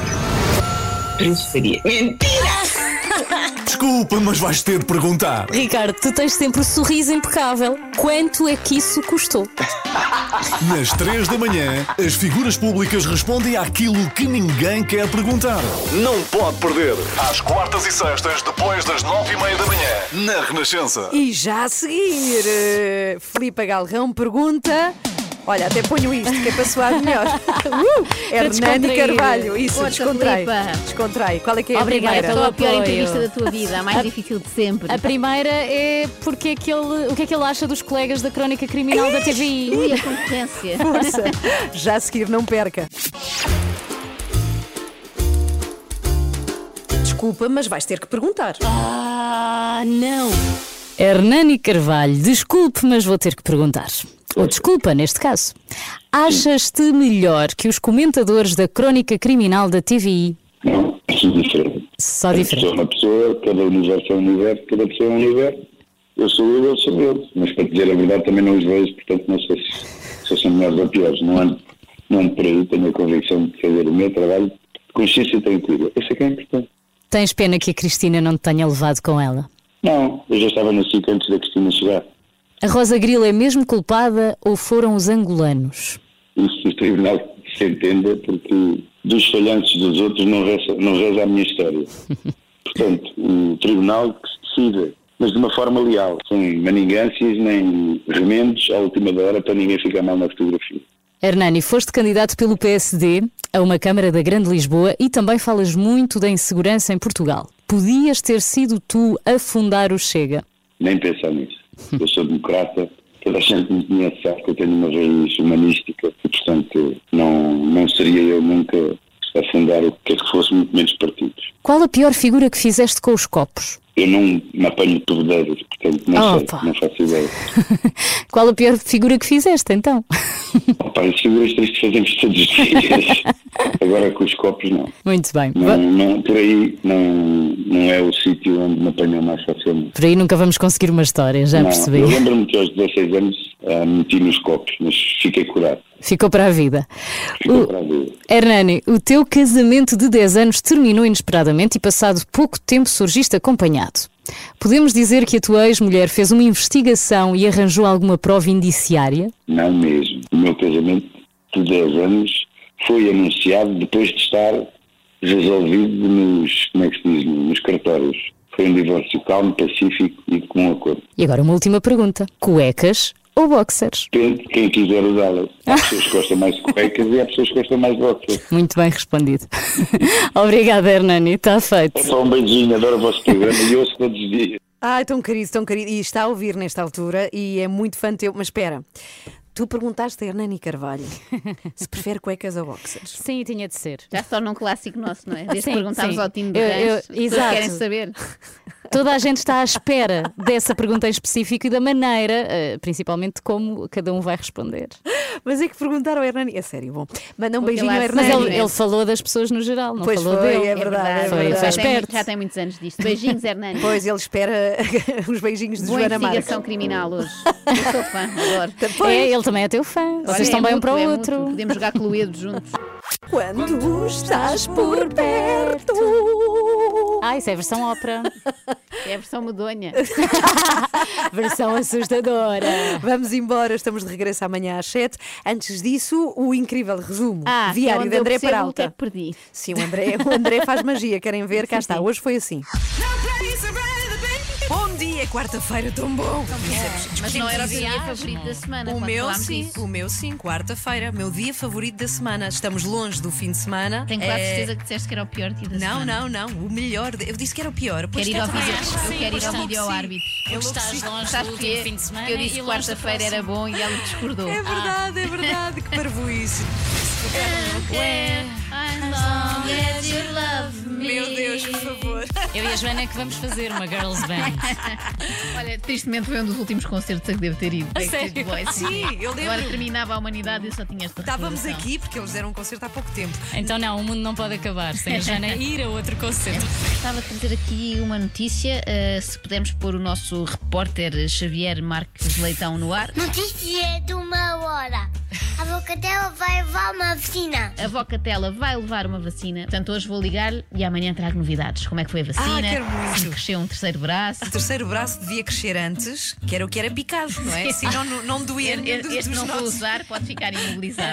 Preferia. Mentira! Desculpa, mas vais ter de perguntar. Ricardo, tu tens sempre o sorriso impecável. Quanto é que isso custou? Nas 3 da manhã, as figuras públicas respondem àquilo que ninguém quer perguntar. Não pode perder. Às quartas e sextas, depois das 9:30 da manhã, na Renascença. E já a seguir, Philipe Galrão pergunta... Olha, até ponho isto, que é para soar melhor. Hernâni Carvalho, isso, descontrai. Descontrai. Qual é que é a primeira? Obrigada pela pior entrevista da tua vida, a mais difícil de sempre. A primeira é porque o que é que ele acha dos colegas da Crónica Criminal da TVI. Ui, a competência. Força. Já a seguir, não perca. Desculpa, mas vais ter que perguntar. Ah, não. Hernâni Carvalho, desculpe, mas vou ter que perguntar. Ou desculpa, neste caso. Achas-te melhor que os comentadores da Crónica Criminal da TVI? Não, preciso diferente. Só diferente. Cada pessoa é uma pessoa, cada universo é um universo, cada pessoa é um universo. Eu sou eu, ele sou eu. Mas para dizer a verdade também não os vejo, portanto não sei se são melhores ou piores. Não por aí tenho a convicção de fazer o meu trabalho consciência tranquila. Isso é que é importante. Tens pena que a Cristina não te tenha levado com ela? Não, eu já estava no sítio antes da Cristina chegar. A Rosa Grilo é mesmo culpada ou foram os angolanos? Isso o tribunal se entenda, porque dos falhanços dos outros não reza a minha história. Portanto, o tribunal que se decida, mas de uma forma leal, sem maningâncias nem remendos à última da hora para ninguém ficar mal na fotografia. Hernâni, foste candidato pelo PSD a uma Câmara da Grande Lisboa e também falas muito da insegurança em Portugal. Podias ter sido tu a fundar o Chega? Nem pensar nisso. Eu sou democrata, toda a gente me conhece, sabe que eu tenho uma raiz humanística e, portanto, não seria eu nunca a fundar o que é que fosse, muito menos partidos. Qual a pior figura que fizeste com os copos? Eu não me apanho de bebedeiras, portanto, não faço ideia. Qual a pior figura que fizeste, então? Opa, as figuras tristes fazemos todos os dias, agora com os copos não. Muito bem. Não, por aí não é o sítio onde me apanham mais facilmente. Por aí nunca vamos conseguir uma história, já percebi. Eu lembro-me que aos 16 anos meti nos copos, mas fiquei curado. Ficou para a vida. Hernâni, o teu casamento de 10 anos terminou inesperadamente e passado pouco tempo surgiste acompanhado. Podemos dizer que a tua ex-mulher fez uma investigação e arranjou alguma prova indiciária? Não mesmo. O meu casamento de 10 anos foi anunciado depois de estar resolvido nos cartórios. Foi um divórcio calmo, pacífico e de comum acordo. E agora uma última pergunta. Cuecas ou boxers? Depende de quem quiser usá-las. Há pessoas que gostam mais de cuecas e há pessoas que gostam mais de boxers. Muito bem respondido. Obrigada, Hernâni. Está feito. É só um beijinho. Adoro o vosso programa e ouço todos os dias. Ai, tão querido, tão querido. E está a ouvir nesta altura e é muito fã teu. Mas espera, tu perguntaste a Hernâni Carvalho se prefere cuecas ou boxers. Sim, tinha de ser. Já se torna um clássico nosso, não é? Desde que perguntámos ao time de Rãs, exato. Querem saber. Toda a gente está à espera dessa pergunta em específico e da maneira, principalmente, como cada um vai responder. Mas é que perguntaram ao Hernâni. É sério, bom. Manda um beijinho ao Hernâni. Mas ele falou das pessoas no geral, não pois falou foi, dele. É verdade. Foi esperto. Já tem muitos anos disto. Beijinhos, Hernâni. Pois, ele espera os beijinhos de Joana Marques. Boa investigação criminal hoje. Eu sou fã, adoro. É, ele também é teu fã. Olha, vocês estão bem um para o outro. Muito. Podemos jogar cluedo juntos. Quando estás por perto. Ah, isso é a versão ópera. É a versão medonha. Versão assustadora. Vamos embora, estamos de regresso amanhã às 7. Antes disso, o incrível resumo diário de André Peralta. Que perdi. Sim, o André faz magia. Querem ver? Cá está, hoje foi assim. Bom dia, quarta-feira tão bom. Mas não era o dia favorito da semana. O meu sim, quarta-feira. Meu dia favorito da semana. Estamos longe do fim de semana. Tenho quase certeza que disseste que era o pior dia da semana. Não, o melhor. Eu disse que era o pior. Eu quero ir ao vídeo ao árbitro. Eu estás longe do último fim de semana. Eu disse que quarta-feira era bom e ela discordou. É verdade, é verdade. Que parvoíce. Meu Deus, por favor. Eu e a Joana é que vamos fazer uma girls band. Olha, tristemente foi um dos últimos concertos a que devo ter ido. A sério? Sim, eu lembro. Agora terminava a humanidade e eu só tinha esta recordação. Estávamos aqui porque eles deram um concerto há pouco tempo. Então não, o mundo não pode acabar sem a Joana ir a outro concerto. Estava a trazer aqui uma notícia. Se pudermos pôr o nosso repórter Xavier Marques Leitão no ar. Notícia de uma hora. A Vocatela vai levar uma vacina. A Vocatela vai vai levar uma vacina. Portanto, hoje vou ligar-lhe e amanhã trago novidades. Como é que foi a vacina? Ah, quero muito. Se cresceu um terceiro braço. O terceiro braço devia crescer antes, que era o que era picado, não é? Senão não doía. Este não vou usar, pode ficar imobilizado.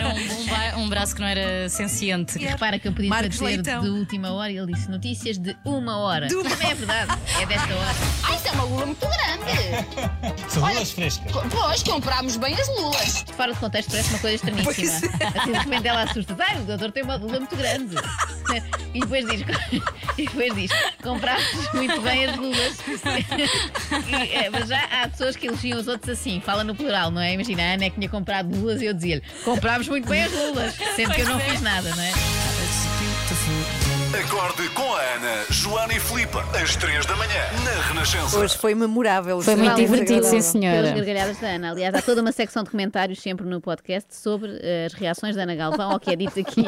Era um braço que não era senciente. E repara que eu pedi para dizer de última hora e ele disse notícias de uma hora. Também é verdade, é desta hora. Ah, isso é uma lula muito grande. São lulas frescas. Pois, comprámos bem as lulas. Fora de contexto, parece uma coisa estranhíssima. Assim, de repente ela assusta. O doutor tem uma lula muito grande. E depois diz: comprámos muito bem as lulas. Mas já há pessoas que elogiam os outros assim, fala no plural, não é? Imagina, a Ana é que tinha comprado lulas e eu dizia-lhe: comprámos muito bem as lulas. Sendo que eu não fiz nada, não é? Acorde com a Ana, Joana e Filipa, às 3 da manhã, na Renascença. Hoje foi memorável. Foi muito divertido, sim senhora. Pelas gargalhadas da Ana. Aliás, há toda uma secção de comentários sempre no podcast sobre as reações da Ana Galvão ao que é dito aqui.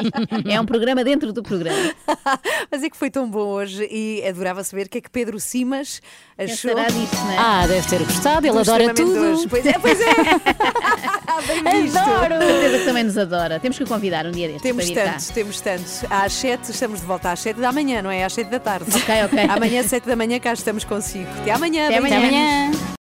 É um programa dentro do programa. Mas é que foi tão bom hoje e adorava saber o que é que Pedro Simas achou. Será disto, não é? Ah, deve ter gostado, ele adora tudo. Pois é, pois é. Adoro. Certeza que também nos adora. Temos que o convidar um dia destes. Temos tantos. Às 7, estamos de volta às 7 da manhã, não é? Às 7 da tarde. Ok. Amanhã, às 7 da manhã, cá estamos consigo. Até amanhã. Até amanhã.